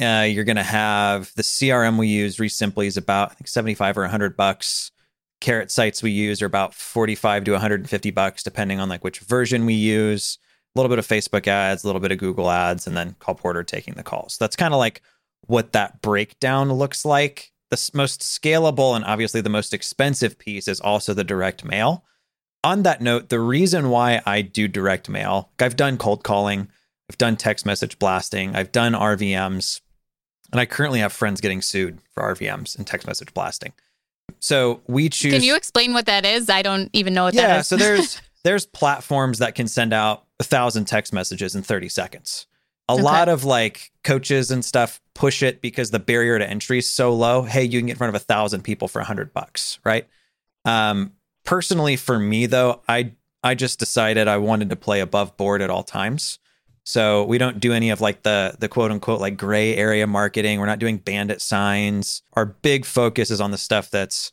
Uh, you're going to have the C R M we use, ReSimply, is about I think, seventy-five or one hundred bucks. Carrot sites we use are about forty-five to one hundred fifty bucks, depending on like which version we use. A little bit of Facebook ads, a little bit of Google ads, and then Call Porter taking the calls. That's kind of like what that breakdown looks like. The most scalable and obviously the most expensive piece is also the direct mail. On that note, the reason why I do direct mail, I've done cold calling, I've done text message blasting, I've done R V Ms, and I currently have friends getting sued for R V Ms and text message blasting. So we choose... Can you explain what that is? I don't even know what yeah, that is. Yeah, so there's there's platforms that can send out a thousand text messages in thirty seconds. A okay. lot of like coaches and stuff push it because the barrier to entry is so low. Hey, you can get in front of a thousand people for a hundred bucks, right? Um, personally, for me though, I I just decided I wanted to play above board at all times. So we don't do any of like the the quote unquote like gray area marketing. We're not doing bandit signs. Our big focus is on the stuff that's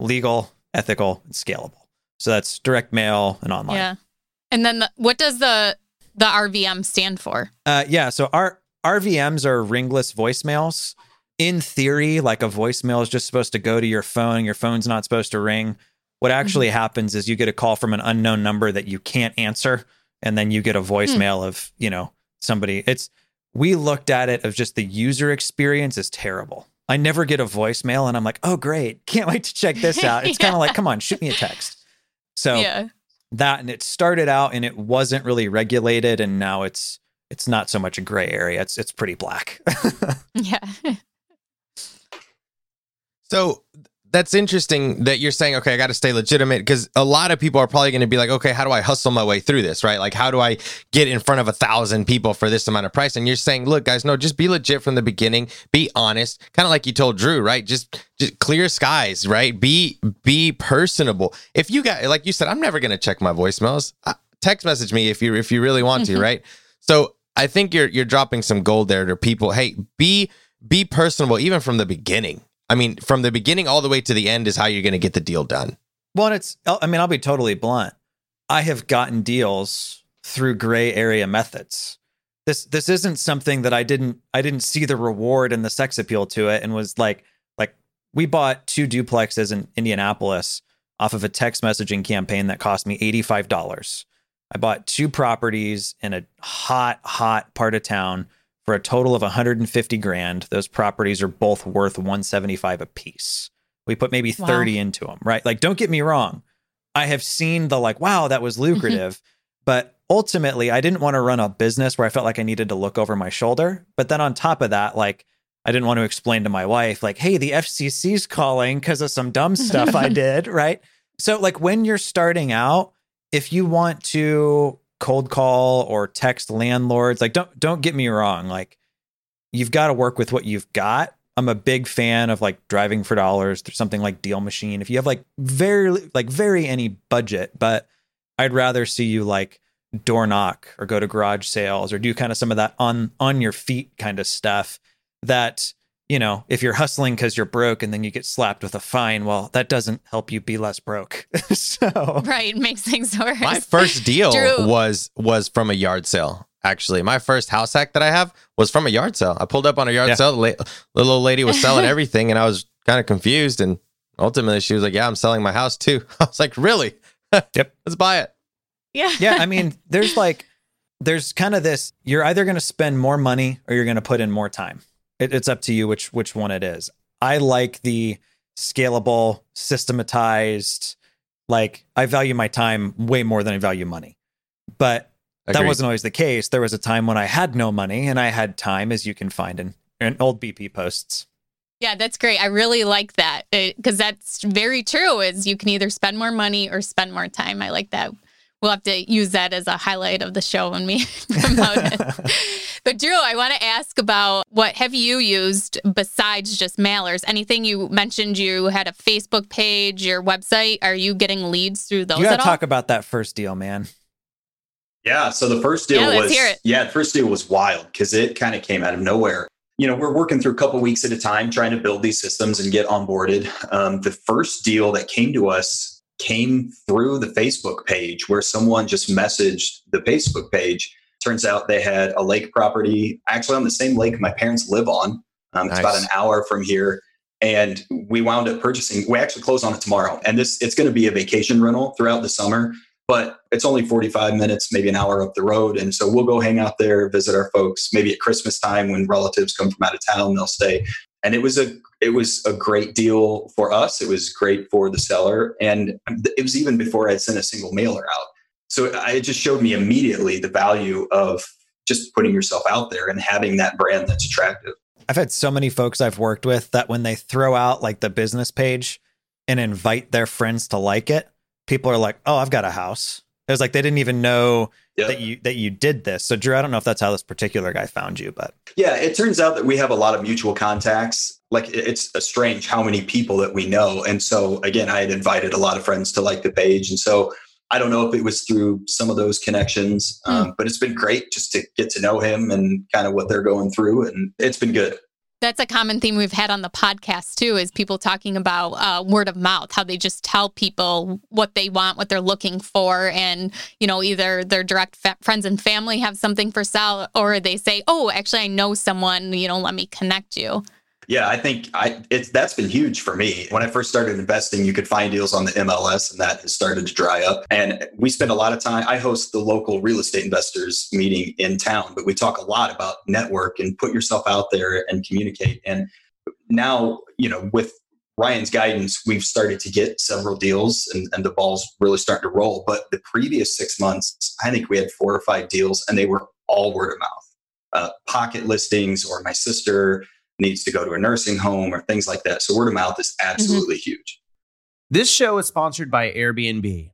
legal, ethical, and scalable. So that's direct mail and online. Yeah. And then the, what does the the R V M stand for? Uh, yeah, so our R V Ms are ringless voicemails. In theory, like a voicemail is just supposed to go to your phone. Your phone's not supposed to ring. What actually mm-hmm. happens is you get a call from an unknown number that you can't answer, and then you get a voicemail mm. of, you know, somebody. It's we looked at it of just the user experience is terrible. I never get a voicemail, and I'm like, oh, great. Can't wait to check this out. It's yeah. kind of like, come on, shoot me a text. So... yeah. That and it started out and it wasn't really regulated, and now it's it's not so much a gray area. It's it's pretty black. yeah. So that's interesting that you're saying, okay, I got to stay legitimate, because a lot of people are probably going to be like, okay, how do I hustle my way through this, right? Like, how do I get in front of a thousand people for this amount of price? And you're saying, look, guys, no, just be legit from the beginning. Be honest, kind of like you told Drew, right? Just, just clear skies, right? Be be personable. If you got, like you said, I'm never going to check my voicemails. Uh, text message me if you if you really want to, right? So I think you're you're dropping some gold there to people. Hey, be be personable even from the beginning. I mean, from the beginning all the way to the end is how you're going to get the deal done. Well, and it's, I mean, I'll be totally blunt. I have gotten deals through gray area methods. This, this isn't something that I didn't, I didn't see the reward and the sex appeal to it. And was like, like we bought two duplexes in Indianapolis off of a text messaging campaign that cost me eighty-five dollars. I bought two properties in a hot, hot part of town for a total of one hundred fifty grand. Those properties are both worth one seventy-five a piece. We put maybe wow. thirty into them, right? Like, don't get me wrong. I have seen the like, wow, that was lucrative. But ultimately, I didn't want to run a business where I felt like I needed to look over my shoulder. But then on top of that, like, I didn't want to explain to my wife, like, hey, the F C C's calling because of some dumb stuff I did, right? So like when you're starting out, if you want to cold call or text landlords, like don't don't get me wrong, like you've got to work with what you've got. I'm a big fan of like driving for dollars through something like Deal Machine if you have like very like very any budget, but I'd rather see you like door knock or go to garage sales or do kind of some of that on on your feet kind of stuff that, you know, if you're hustling because you're broke and then you get slapped with a fine, well, that doesn't help you be less broke. So right, makes things worse. My first deal Drew. was was from a yard sale. Actually, my first house hack that I have was from a yard sale. I pulled up on a yard yeah. sale. The little old lady was selling everything, and I was kind of confused. And ultimately, she was like, "Yeah, I'm selling my house too." I was like, "Really? Yep, let's buy it." Yeah, yeah. I mean, there's like, there's kind of this. You're either going to spend more money or you're going to put in more time. It's up to you which which one it is. I like the scalable, systematized, like I value my time way more than I value money. But Agreed. That wasn't always the case. There was a time when I had no money and I had time, as you can find in, in old B P posts. Yeah, that's great. I really like that because that's very true is you can either spend more money or spend more time. I like that. We'll have to use that as a highlight of the show when we promote it. But Drew, I want to ask about what have you used besides just mailers? Anything you mentioned, you had a Facebook page, your website. Are you getting leads through those? You got to talk all? about that first deal, man. Yeah. So the first deal yeah, was, yeah, the first deal was wild because it kind of came out of nowhere. You know, we're working through a couple of weeks at a time, trying to build these systems and get onboarded. Um, the first deal that came to us came through the Facebook page where someone just messaged the Facebook page. Turns out they had a lake property, actually on the same lake my parents live on. Um, it's nice. About an hour from here. And we wound up purchasing, we actually close on it tomorrow. And this, it's going to be a vacation rental throughout the summer, but it's only forty-five minutes, maybe an hour up the road. And so we'll go hang out there, visit our folks, maybe at Christmas time when relatives come from out of town, they'll stay. And it was a, it was a great deal for us. It was great for the seller. And it was even before I had sent a single mailer out. So it just showed me immediately the value of just putting yourself out there and having that brand that's attractive. I've had so many folks I've worked with that when they throw out like the business page and invite their friends to like it, people are like, oh, I've got a house. It was like, they didn't even know yeah. that you that you did this. So Drew, I don't know if that's how this particular guy found you, but. Yeah, it turns out that we have a lot of mutual contacts. Like it's strange how many people that we know. And so again, I had invited a lot of friends to like the page. And so I don't know if it was through some of those connections, um, but it's been great just to get to know him and kind of what they're going through. And it's been good. That's a common theme we've had on the podcast too, is people talking about uh, word of mouth, how they just tell people what they want, what they're looking for. And, you know, either their direct fa- friends and family have something for sale, or they say, oh, actually, I know someone, you know, let me connect you. Yeah, I think I it's that's been huge for me. When I first started investing, you could find deals on the M L S, and that has started to dry up. And we spend a lot of time, I host the local real estate investors meeting in town, but we talk a lot about network and put yourself out there and communicate. And now, you know, with Ryan's guidance, we've started to get several deals and, and the ball's really starting to roll. But the previous six months, I think we had four or five deals, and they were all word of mouth, uh, pocket listings, or my sister needs to go to a nursing home, or things like that. So word of mouth is absolutely mm-hmm. huge. This show is sponsored by Airbnb.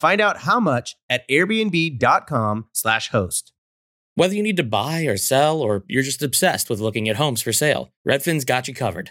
Find out how much at airbnb.com slash host. Whether you need to buy or sell, or you're just obsessed with looking at homes for sale, Redfin's got you covered.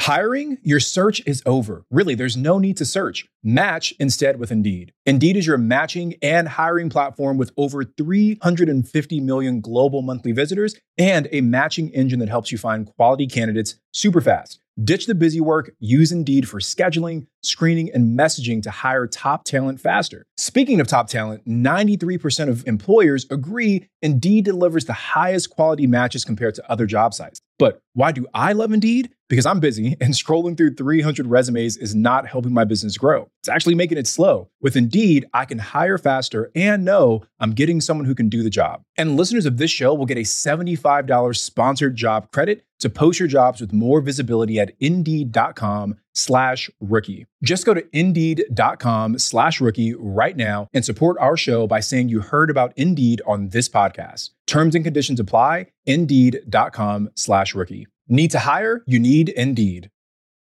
Hiring? Your search is over. Really, there's no need to search. Match instead with Indeed. Indeed is your matching and hiring platform with over three hundred fifty million global monthly visitors and a matching engine that helps you find quality candidates super fast. Ditch the busy work. Use Indeed for scheduling, screening, and messaging to hire top talent faster. Speaking of top talent, ninety-three percent of employers agree Indeed delivers the highest quality matches compared to other job sites. But why do I love Indeed? Because I'm busy, and scrolling through three hundred resumes is not helping my business grow. It's actually making it slow. With Indeed, I can hire faster and know I'm getting someone who can do the job. And listeners of this show will get a seventy-five dollars sponsored job credit to post your jobs with more visibility at Indeed.com slash rookie. Just go to Indeed.com slash rookie right now and support our show by saying you heard about Indeed on this podcast. Terms and conditions apply. Indeed.com slash rookie. Need to hire? You need Indeed.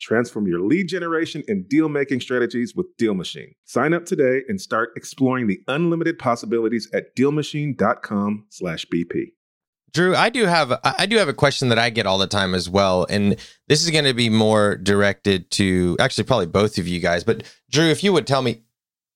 Transform your lead generation and deal-making strategies with Deal Machine. Sign up today and start exploring the unlimited possibilities at deal machine dot com slash B P. Drew, I do have I do have a question that I get all the time as well, and this is going to be more directed to actually probably both of you guys. But Drew, if you would tell me,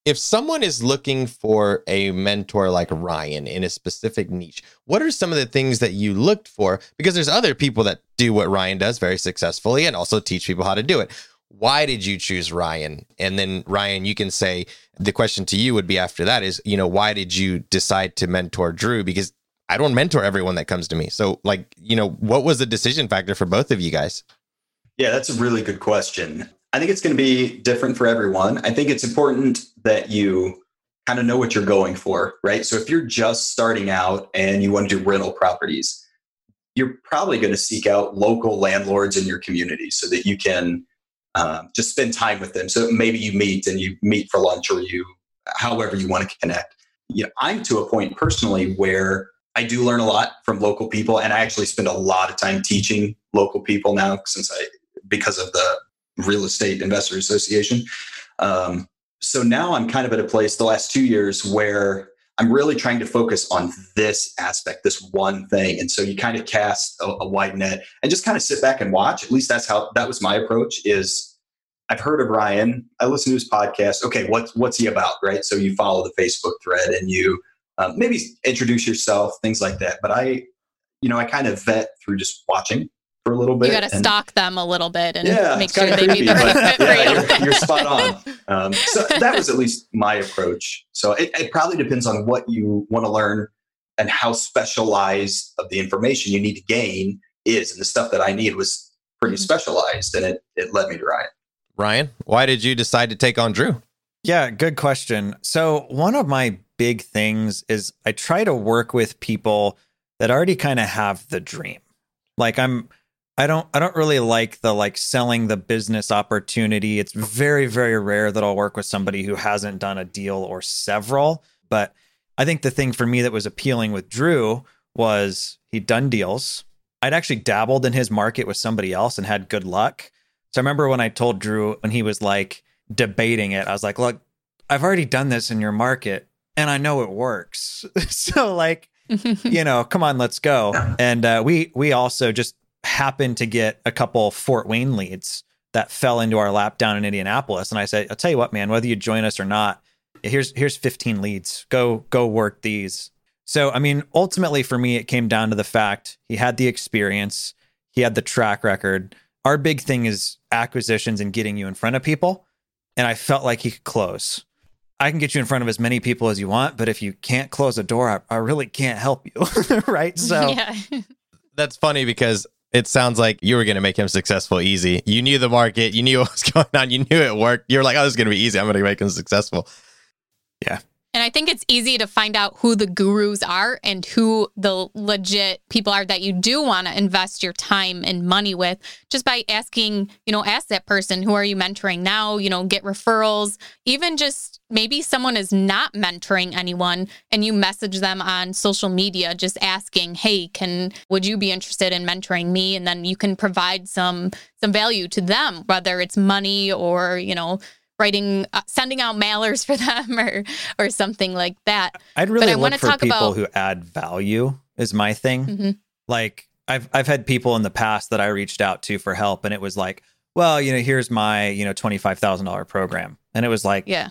if someone is looking for a mentor like Ryan in a specific niche, what are some of the things that you looked for? Because there's other people that do what Ryan does very successfully and also teach people how to do it. Why did you choose Ryan? And then Ryan, you can say, the question to you would be after that is, you know, why did you decide to mentor Drew? Because I don't mentor everyone that comes to me. So like, you know, what was the decision factor for both of you guys? Yeah, that's a really good question. I think it's going to be different for everyone. I think it's important that you kind of know what you're going for, right? So if you're just starting out and you want to do rental properties, you're probably going to seek out local landlords in your community so that you can uh, just spend time with them. So maybe you meet and you meet for lunch, or you, however you want to connect. You know, I'm to a point personally where I do learn a lot from local people, and I actually spend a lot of time teaching local people now since I, because of the Real Estate Investor Association. Um, so now I'm kind of at a place the last two years where I'm really trying to focus on this aspect, this one thing. And so you kind of cast a, a wide net and just kind of sit back and watch. At least that's how, that was my approach is I've heard of Ryan. I listen to his podcast. Okay. What's, what's he about? Right. So you follow the Facebook thread and you, Um, maybe introduce yourself, things like that. But I, you know, I kind of vet through just watching for a little bit. You got to stalk them a little bit and yeah, make sure they meet the right fit for you. You're, you're spot on. Um, so that was at least my approach. So it, it probably depends on what you want to learn and how specialized of the information you need to gain is. And the stuff that I need was pretty specialized, and it, it led me to Ryan. Ryan, why did you decide to take on Drew? Yeah, good question. So one of my big things is I try to work with people that already kind of have the dream. Like I'm, I don't, I don't really like the like selling the business opportunity. It's very, very rare that I'll work with somebody who hasn't done a deal or several. But I think the thing for me that was appealing with Drew was he'd done deals. I'd actually dabbled in his market with somebody else and had good luck. So I remember when I told Drew when he was like debating it, I was like, look, I've already done this in your market. And I know it works. So like, you know, come on, let's go. And uh, we we also just happened to get a couple Fort Wayne leads that fell into our lap down in Indianapolis. And I said, I'll tell you what, man, whether you join us or not, here's here's fifteen leads. Go, go work these. So, I mean, ultimately for me, it came down to the fact he had the experience. He had the track record. Our big thing is acquisitions and getting you in front of people. And I felt like he could close. I can get you in front of as many people as you want, but if you can't close a door, I, I really can't help you, right? So yeah. That's funny because it sounds like you were going to make him successful easy. You knew the market, you knew what was going on, you knew it worked. You're like, oh, this is going to be easy. I'm going to make him successful. Yeah. And I think it's easy to find out who the gurus are and who the legit people are that you do want to invest your time and money with just by asking, you know, ask that person, who are you mentoring now? You know, get referrals, even just maybe someone is not mentoring anyone and you message them on social media, just asking, hey, can, would you be interested in mentoring me? And then you can provide some, some value to them, whether it's money or, you know, writing, uh, sending out mailers for them or or something like that. I'd really but I look for talk people about... who add value is my thing. Mm-hmm. Like I've I've had people in the past that I reached out to for help, and it was like, well, you know, here's my, you know, twenty-five thousand dollars program. And it was like, yeah,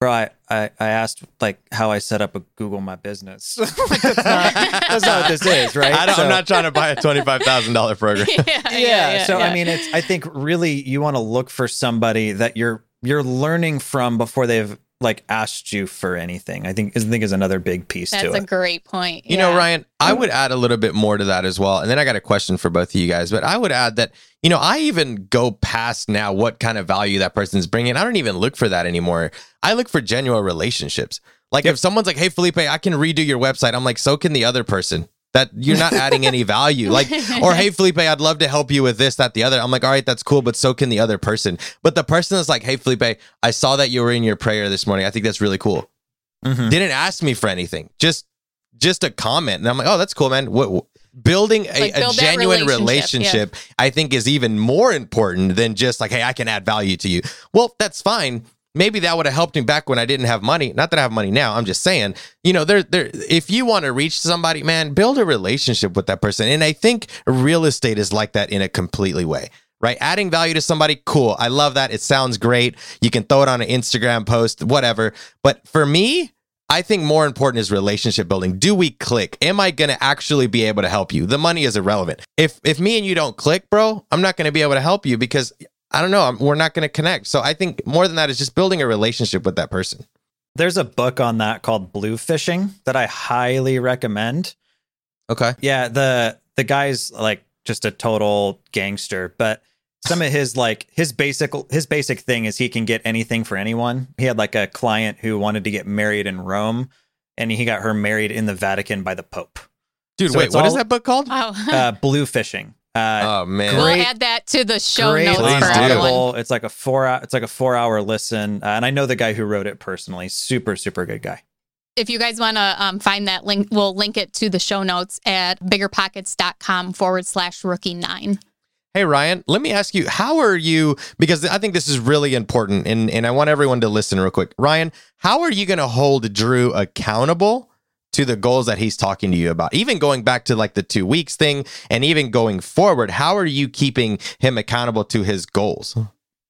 Bro, I, I, I asked like how I set up a Google My Business. That's, not, that's not what this is, right? I don't, so, I'm not trying to buy a twenty-five thousand dollars program. Yeah, yeah, yeah. So yeah. I mean, it's I think really you want to look for somebody that you're you're learning from before they've like asked you for anything. I think I think is another big piece that's to it. That's a great point. You yeah. know, Ryan, I would add a little bit more to that as well. And then I got a question for both of you guys, but I would add that, you know, I even go past now what kind of value that person's bringing. I don't even look for that anymore. I look for genuine relationships. Like yep. if someone's like, hey, Felipe, I can redo your website. I'm like, so can the other person. That you're not adding any value. Like, or hey, Felipe, I'd love to help you with this, that, the other. I'm like, all right, that's cool, but so can the other person. But the person that's like, hey, Felipe, I saw that you were in your prayer this morning. I think that's really cool. Mm-hmm. Didn't ask me for anything. Just just a comment. And I'm like, oh, that's cool, man. What, what? Building a, like build a genuine relationship, relationship yeah. I think is even more important than just like, hey, I can add value to you. Well, that's fine. Maybe that would have helped me back when I didn't have money. Not that I have money now. I'm just saying, you know, there, there. If you want to reach somebody, man, build a relationship with that person. And I think real estate is like that in a completely way, right? Adding value to somebody, cool. I love that. It sounds great. You can throw it on an Instagram post, whatever. But for me, I think more important is relationship building. Do we click? Am I going to actually be able to help you? The money is irrelevant. If if me and you don't click, bro, I'm not going to be able to help you because I don't know. I'm, we're not going to connect. So I think more than that is just building a relationship with that person. There's a book on that called Blue Fishing that I highly recommend. Okay. Yeah. The, the guy's like just a total gangster, but some of his, like his basic, his basic thing is he can get anything for anyone. He had like a client who wanted to get married in Rome and he got her married in the Vatican by the Pope. Dude, so wait, what all, is that book called? Oh. uh, Blue Fishing. Uh, oh man! Great, we'll add that to the show notes for everyone. It's like a four. It's like a four-hour listen, uh, and I know the guy who wrote it personally. Super, super good guy. If you guys want to um, find that link, we'll link it to the show notes at biggerpockets.com forward slash rookie nine. Hey Ryan, let me ask you: how are you? Because I think this is really important, and and I want everyone to listen real quick. Ryan, how are you going to hold Drew accountable to the goals that he's talking to you about, even going back to like the two weeks thing and even going forward? How are you keeping him accountable to his goals?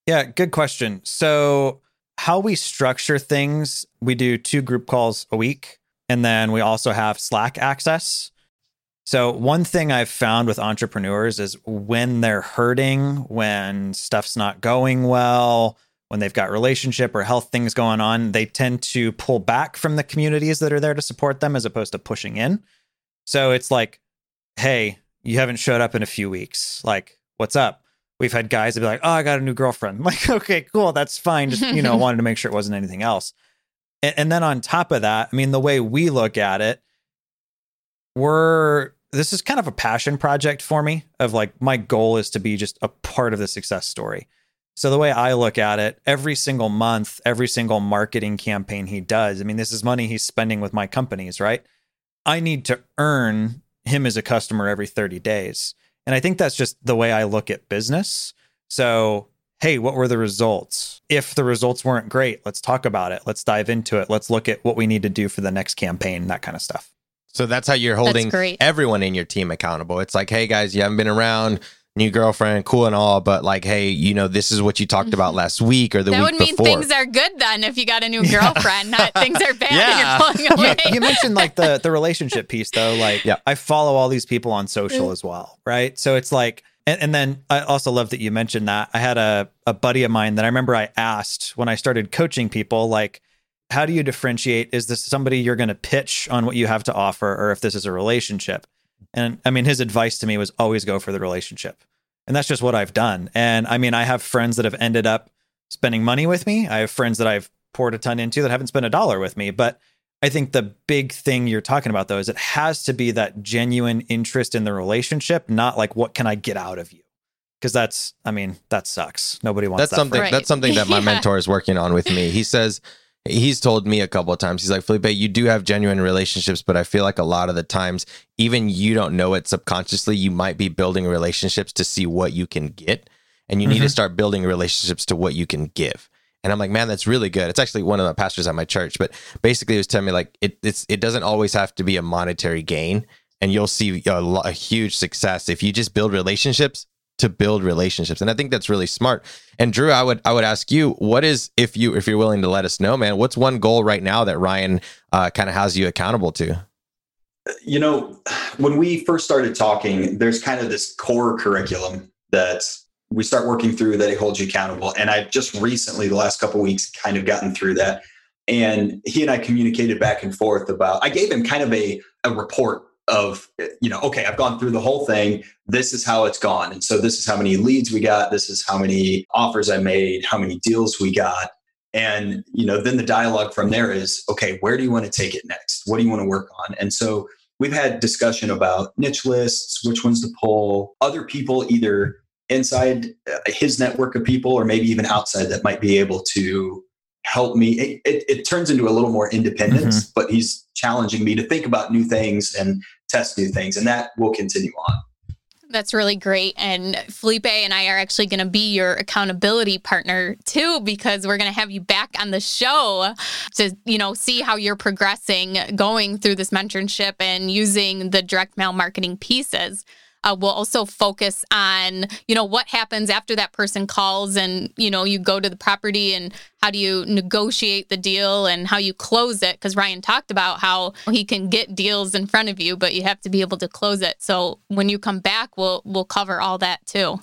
Yeah, good question. So how we structure things, we do two group calls a week, and then we also have Slack access. So one thing I've found with entrepreneurs is when they're hurting, when stuff's not going well, when they've got relationship or health things going on, they tend to pull back from the communities that are there to support them as opposed to pushing in. So it's like, hey, you haven't showed up in a few weeks. Like, what's up? We've had guys that be like, oh, I got a new girlfriend. I'm like, okay, cool. That's fine. Just, you know, wanted to make sure it wasn't anything else. And, and then on top of that, I mean, the way we look at it, we're, this is kind of a passion project for me of like, my goal is to be just a part of the success story. So the way I look at it, every single month, every single marketing campaign he does, I mean, this is money he's spending with my companies, right? I need to earn him as a customer every thirty days. And I think that's just the way I look at business. So, hey, what were the results? If the results weren't great, let's talk about it. Let's dive into it. Let's look at what we need to do for the next campaign, that kind of stuff. So that's how you're holding everyone in your team accountable. It's like, hey guys, you haven't been around. New girlfriend, cool and all, but like, hey, you know, this is what you talked about last week or the that week before. That would mean things are good then if you got a new girlfriend, not things are bad and you're pulling away. You, you mentioned like the, the relationship piece though. Like yeah. I follow all these people on social as well, right? So it's like, and, and then I also love that you mentioned that. I had a, a buddy of mine that I remember I asked when I started coaching people, like, how do you differentiate? Is this somebody you're going to pitch on what you have to offer or if this is a relationship? And I mean, his advice to me was always go for the relationship. And that's just what I've done. And I mean, I have friends that have ended up spending money with me. I have friends that I've poured a ton into that haven't spent a dollar with me. But I think the big thing you're talking about, though, is it has to be that genuine interest in the relationship, not like, what can I get out of you? Because that's, I mean, that sucks. Nobody wants that's that. Something, right. That's something that my yeah. mentor is working on with me. He says, he's told me a couple of times, he's like, Felipe, you do have genuine relationships, but I feel like a lot of the times, even you don't know it subconsciously, you might be building relationships to see what you can get. And you mm-hmm. need to start building relationships to what you can give. And I'm like, man, that's really good. It's actually one of the pastors at my church, but basically he was telling me like, it, it's, it doesn't always have to be a monetary gain. And you'll see a, a huge success if you just build relationships to build relationships. And I think that's really smart. And Drew, I would I would ask you, what is, if you if you're willing to let us know, man, what's one goal right now that Ryan uh, kind of has you accountable to? You know, when we first started talking, there's kind of this core curriculum that we start working through that it holds you accountable. And I've just recently, the last couple of weeks, kind of gotten through that. And he and I communicated back and forth about, I gave him kind of a, a report of, you know, okay, I've gone through the whole thing. This is how it's gone. And so this is how many leads we got. This is how many offers I made, how many deals we got. And, you know, then the dialogue from there is, okay, where do you want to take it next? What do you want to work on? And so we've had discussion about niche lists, which ones to pull, other people either inside his network of people, or maybe even outside that might be able to help me. It, it, it turns into a little more independence, mm-hmm. but he's challenging me to think about new things and test new things. And that will continue on. That's really great. And Felipe and I are actually going to be your accountability partner too, because we're going to have you back on the show to, you know, see how you're progressing, going through this mentorship and using the direct mail marketing pieces. Uh, we'll also focus on, you know, what happens after that person calls and, you know, you go to the property and how do you negotiate the deal and how you close it? Because Ryan talked about how he can get deals in front of you, but you have to be able to close it. So when you come back, we'll we'll cover all that too.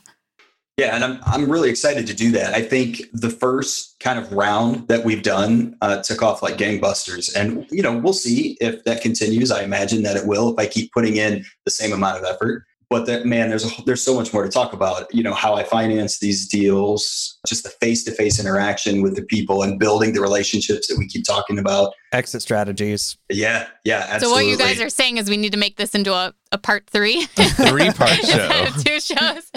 Yeah, and I'm I'm really excited to do that. I think the first kind of round that we've done uh, took off like gangbusters, and you know, we'll see if that continues. I imagine that it will if I keep putting in the same amount of effort. But that, man, there's a, there's so much more to talk about. You know, how I finance these deals, just the face-to-face interaction with the people and building the relationships that we keep talking about. Exit strategies. Yeah, yeah, absolutely. So what you guys are saying is we need to make this into a, a part three. A three-part show. Two shows.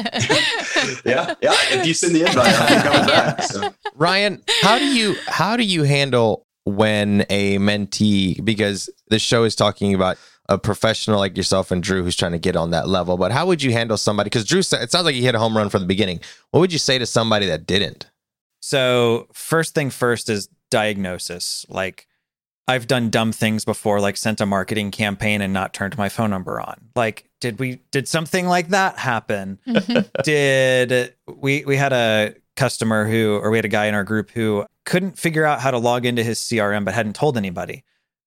yeah, yeah. If you send the invite, I'll keep coming back. So. Ryan, how do you how do you handle when a mentee, because this show is talking about a professional like yourself and Drew who's trying to get on that level, but how would you handle somebody? Because Drew, it sounds like you hit a home run from the beginning. What would you say to somebody that didn't? So first thing first is diagnosis. Like I've done dumb things before, like sent a marketing campaign and not turned my phone number on. Like did we did something like that happen? did we we had a customer who, or we had a guy in our group who couldn't figure out how to log into his C R M but hadn't told anybody.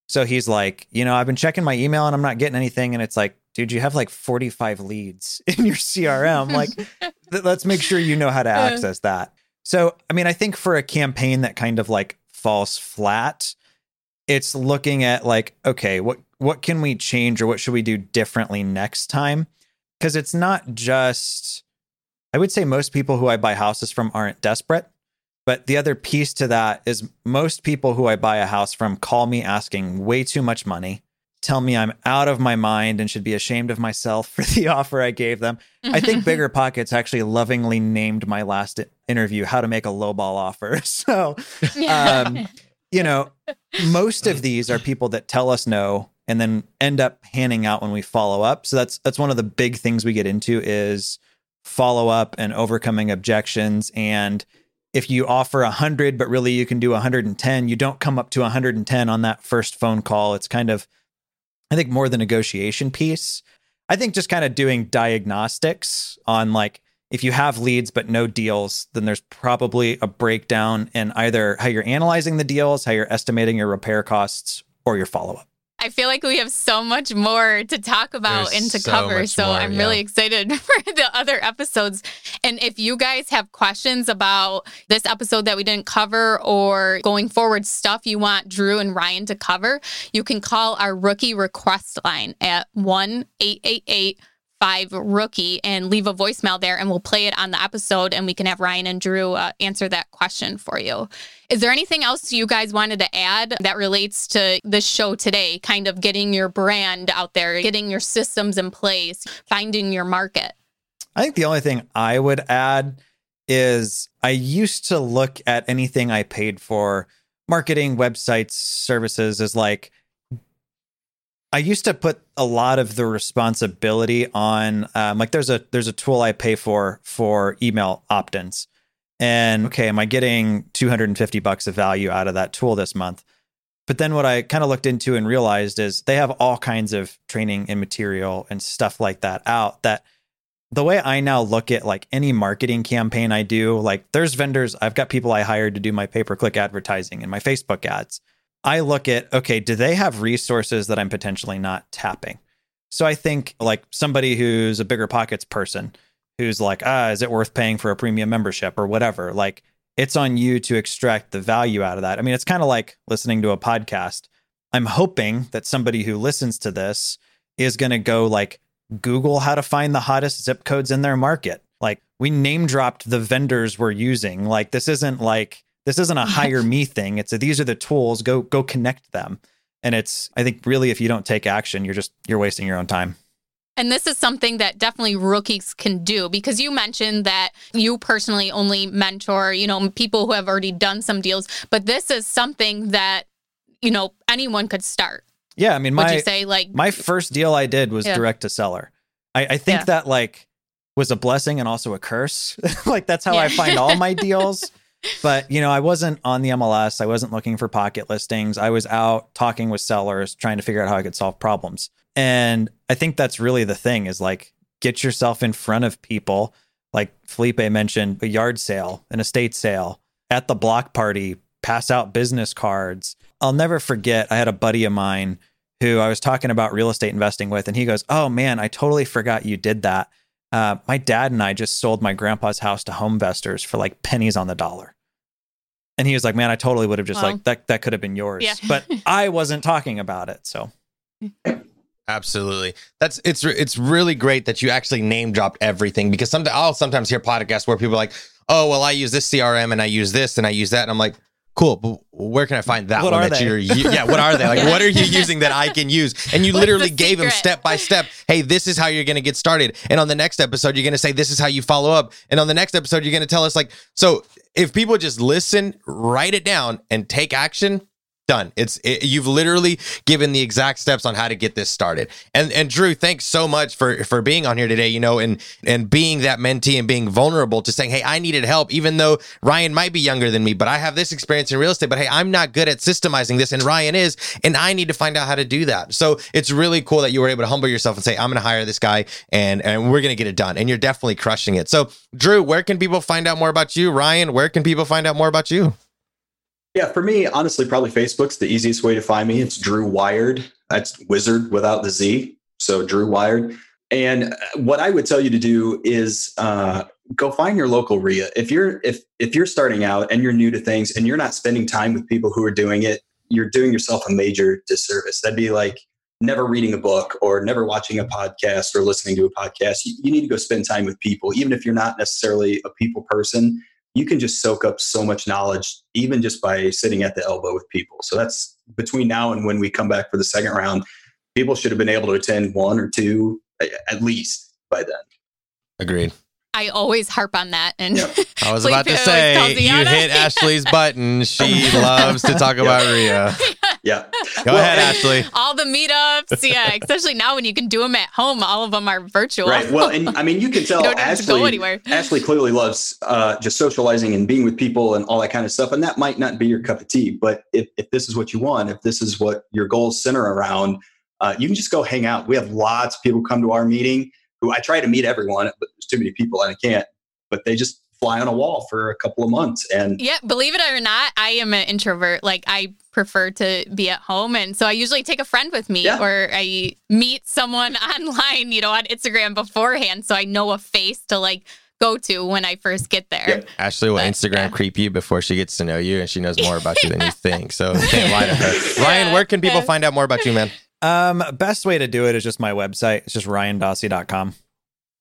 So he's like, you know, I've been checking my email and I'm not getting anything. And it's like, dude, you have like forty-five leads in your C R M. Like, th- let's make sure you know how to access that. So, I mean, I think for a campaign that kind of like falls flat, it's looking at like, okay, what, what can we change or what should we do differently next time? Because it's not just, I would say most people who I buy houses from aren't desperate. But the other piece to that is most people who I buy a house from call me asking way too much money, tell me I'm out of my mind and should be ashamed of myself for the offer I gave them. I think BiggerPockets actually lovingly named my last interview how to make a lowball offer. So, um, you know, most of these are people that tell us no and then end up panning out when we follow up. So that's that's one of the big things we get into is follow up and overcoming objections. And if you offer one hundred, but really you can do one hundred ten, you don't come up to one hundred ten on that first phone call. It's kind of, I think, more the negotiation piece. I think just kind of doing diagnostics on like, if you have leads but no deals, then there's probably a breakdown in either how you're analyzing the deals, how you're estimating your repair costs, or your follow-up. I feel like we have so much more to talk about There's and to so cover. So more, I'm yeah. really excited for the other episodes. And if you guys have questions about this episode that we didn't cover or going forward stuff you want Drew and Ryan to cover, you can call our rookie request line at one eight eight eight five rookie and leave a voicemail there, and we'll play it on the episode and we can have Ryan and Drew uh, answer that question for you. Is there anything else you guys wanted to add that relates to this show today? Kind of getting your brand out there, getting your systems in place, finding your market. I think the only thing I would add is I used to look at anything I paid for, marketing, websites, services, as like, I used to put a lot of the responsibility on, um, like there's a there's a tool I pay for for email opt-ins, and okay, am I getting two hundred fifty bucks of value out of that tool this month? But then what I kind of looked into and realized is they have all kinds of training and material and stuff like that out that the way I now look at like any marketing campaign I do, like there's vendors, I've got people I hired to do my pay-per-click advertising and my Facebook ads. I look at, okay, do they have resources that I'm potentially not tapping? So I think like somebody who's a BiggerPockets person who's like, ah, is it worth paying for a premium membership or whatever? Like it's on you to extract the value out of that. I mean, it's kind of like listening to a podcast. I'm hoping that somebody who listens to this is going to go like, Google how to find the hottest zip codes in their market. Like we name dropped the vendors we're using. Like this isn't like, this isn't a hire me thing. It's a, these are the tools, go, go connect them. And it's, I think really, if you don't take action, you're just, you're wasting your own time. And this is something that definitely rookies can do, because you mentioned that you personally only mentor, you know, people who have already done some deals, but this is something that, you know, anyone could start. Yeah, I mean, my, would you say, like, my first deal I did was yeah. direct to seller. I, I think yeah. that like was a blessing and also a curse. Like that's how yeah. I find all my deals. But, you know, I wasn't on the M L S. I wasn't looking for pocket listings. I was out talking with sellers, trying to figure out how I could solve problems. And I think that's really the thing is like, get yourself in front of people. Like Felipe mentioned, a yard sale, an estate sale, at the block party, pass out business cards. I'll never forget, I had a buddy of mine who I was talking about real estate investing with, and he goes, oh man, I totally forgot you did that. Uh, my dad and I just sold my grandpa's house to HomeVestors for like pennies on the dollar. And he was like, man, I totally would have just well, like, that That could have been yours. Yeah. But I wasn't talking about it, so. Absolutely. That's it's it's really great that you actually name dropped everything, because sometimes I'll sometimes hear podcasts where people are like, oh, well, I use this C R M and I use this and I use that. And I'm like, cool, but where can I find that what one that they? You're, yeah, what are they? Like, what are you using that I can use? And you What's literally the gave secret? Them step by step, hey, this is how you're going to get started. And on the next episode, you're going to say, this is how you follow up. And on the next episode, you're going to tell us like, so if people just listen, write it down and take action, done. It's it, you've literally given the exact steps on how to get this started. And and Drew, thanks so much for for being on here today, you know, and and being that mentee and being vulnerable to saying, hey, I needed help, even though Ryan might be younger than me, but I have this experience in real estate, but hey, I'm not good at systemizing this and Ryan is, and I need to find out how to do that. So it's really cool that you were able to humble yourself and say, I'm going to hire this guy and, and we're going to get it done. And you're definitely crushing it. So Drew, where can people find out more about you? Ryan, where can people find out more about you? Yeah, for me, honestly, probably Facebook's the easiest way to find me. It's Drew Wiard. That's wizard without the Z. So Drew Wiard. And what I would tell you to do is uh, go find your local R I A. If you're if if you're starting out and you're new to things and you're not spending time with people who are doing it, you're doing yourself a major disservice. That'd be like never reading a book or never watching a podcast or listening to a podcast. You, you need to go spend time with people, even if you're not necessarily a people person. You can just soak up so much knowledge, even just by sitting at the elbow with people. So that's between now and when we come back for the second round, people should have been able to attend one or two at least by then. Agreed. I always harp on that. And yep. I was about to say, you hit Ashley's button. She loves to talk about R I A. Yeah. Go well, ahead, Ashley. All the meetups. Yeah. Especially now when you can do them at home, all of them are virtual. Right. Well, and I mean, you can tell you Ashley, Ashley clearly loves uh, just socializing and being with people and all that kind of stuff. And that might not be your cup of tea, but if, if this is what you want, if this is what your goals center around, uh, you can just go hang out. We have lots of people come to our meeting who I try to meet everyone, but there's too many people and I can't, but they just fly on a wall for a couple of months. And yeah, believe it or not, I am an introvert. Like I prefer to be at home. And so I usually take a friend with me yeah. or I meet someone online, you know, on Instagram beforehand. So I know a face to like go to when I first get there. Yep. Ashley will but, Instagram yeah. creep you before she gets to know you and she knows more about you than you think. So you can't lie to her. Ryan, where can people find out more about you, man? Um, best way to do it is just my website. It's just ryan dossey dot com.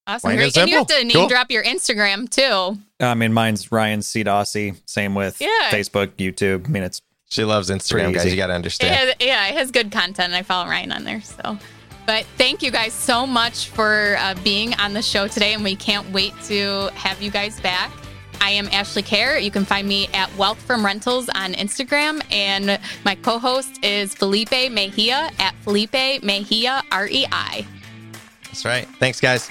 Awesome. Great. And you have to name cool. drop your Instagram too. I mean, mine's Ryan C. Dossey. Same with yeah. Facebook, YouTube. I mean, it's she loves Instagram, guys. You got to understand. It has, yeah, it has good content. I follow Ryan on there. So, but thank you guys so much for uh, being on the show today, and we can't wait to have you guys back. I am Ashley Kerr. You can find me at Wealth From Rentals on Instagram. And my co-host is Felipe Mejia at Felipe Mejia R E I. That's right. Thanks, guys.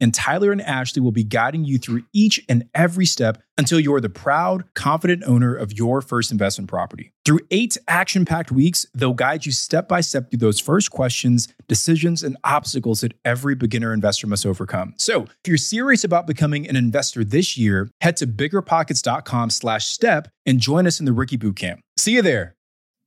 and Tyler and Ashley will be guiding you through each and every step until you're the proud, confident owner of your first investment property. Through eight action-packed weeks, they'll guide you step-by-step through those first questions, decisions, and obstacles that every beginner investor must overcome. So if you're serious about becoming an investor this year, head to biggerpockets.com slash step and join us in the Rookie Bootcamp. See you there.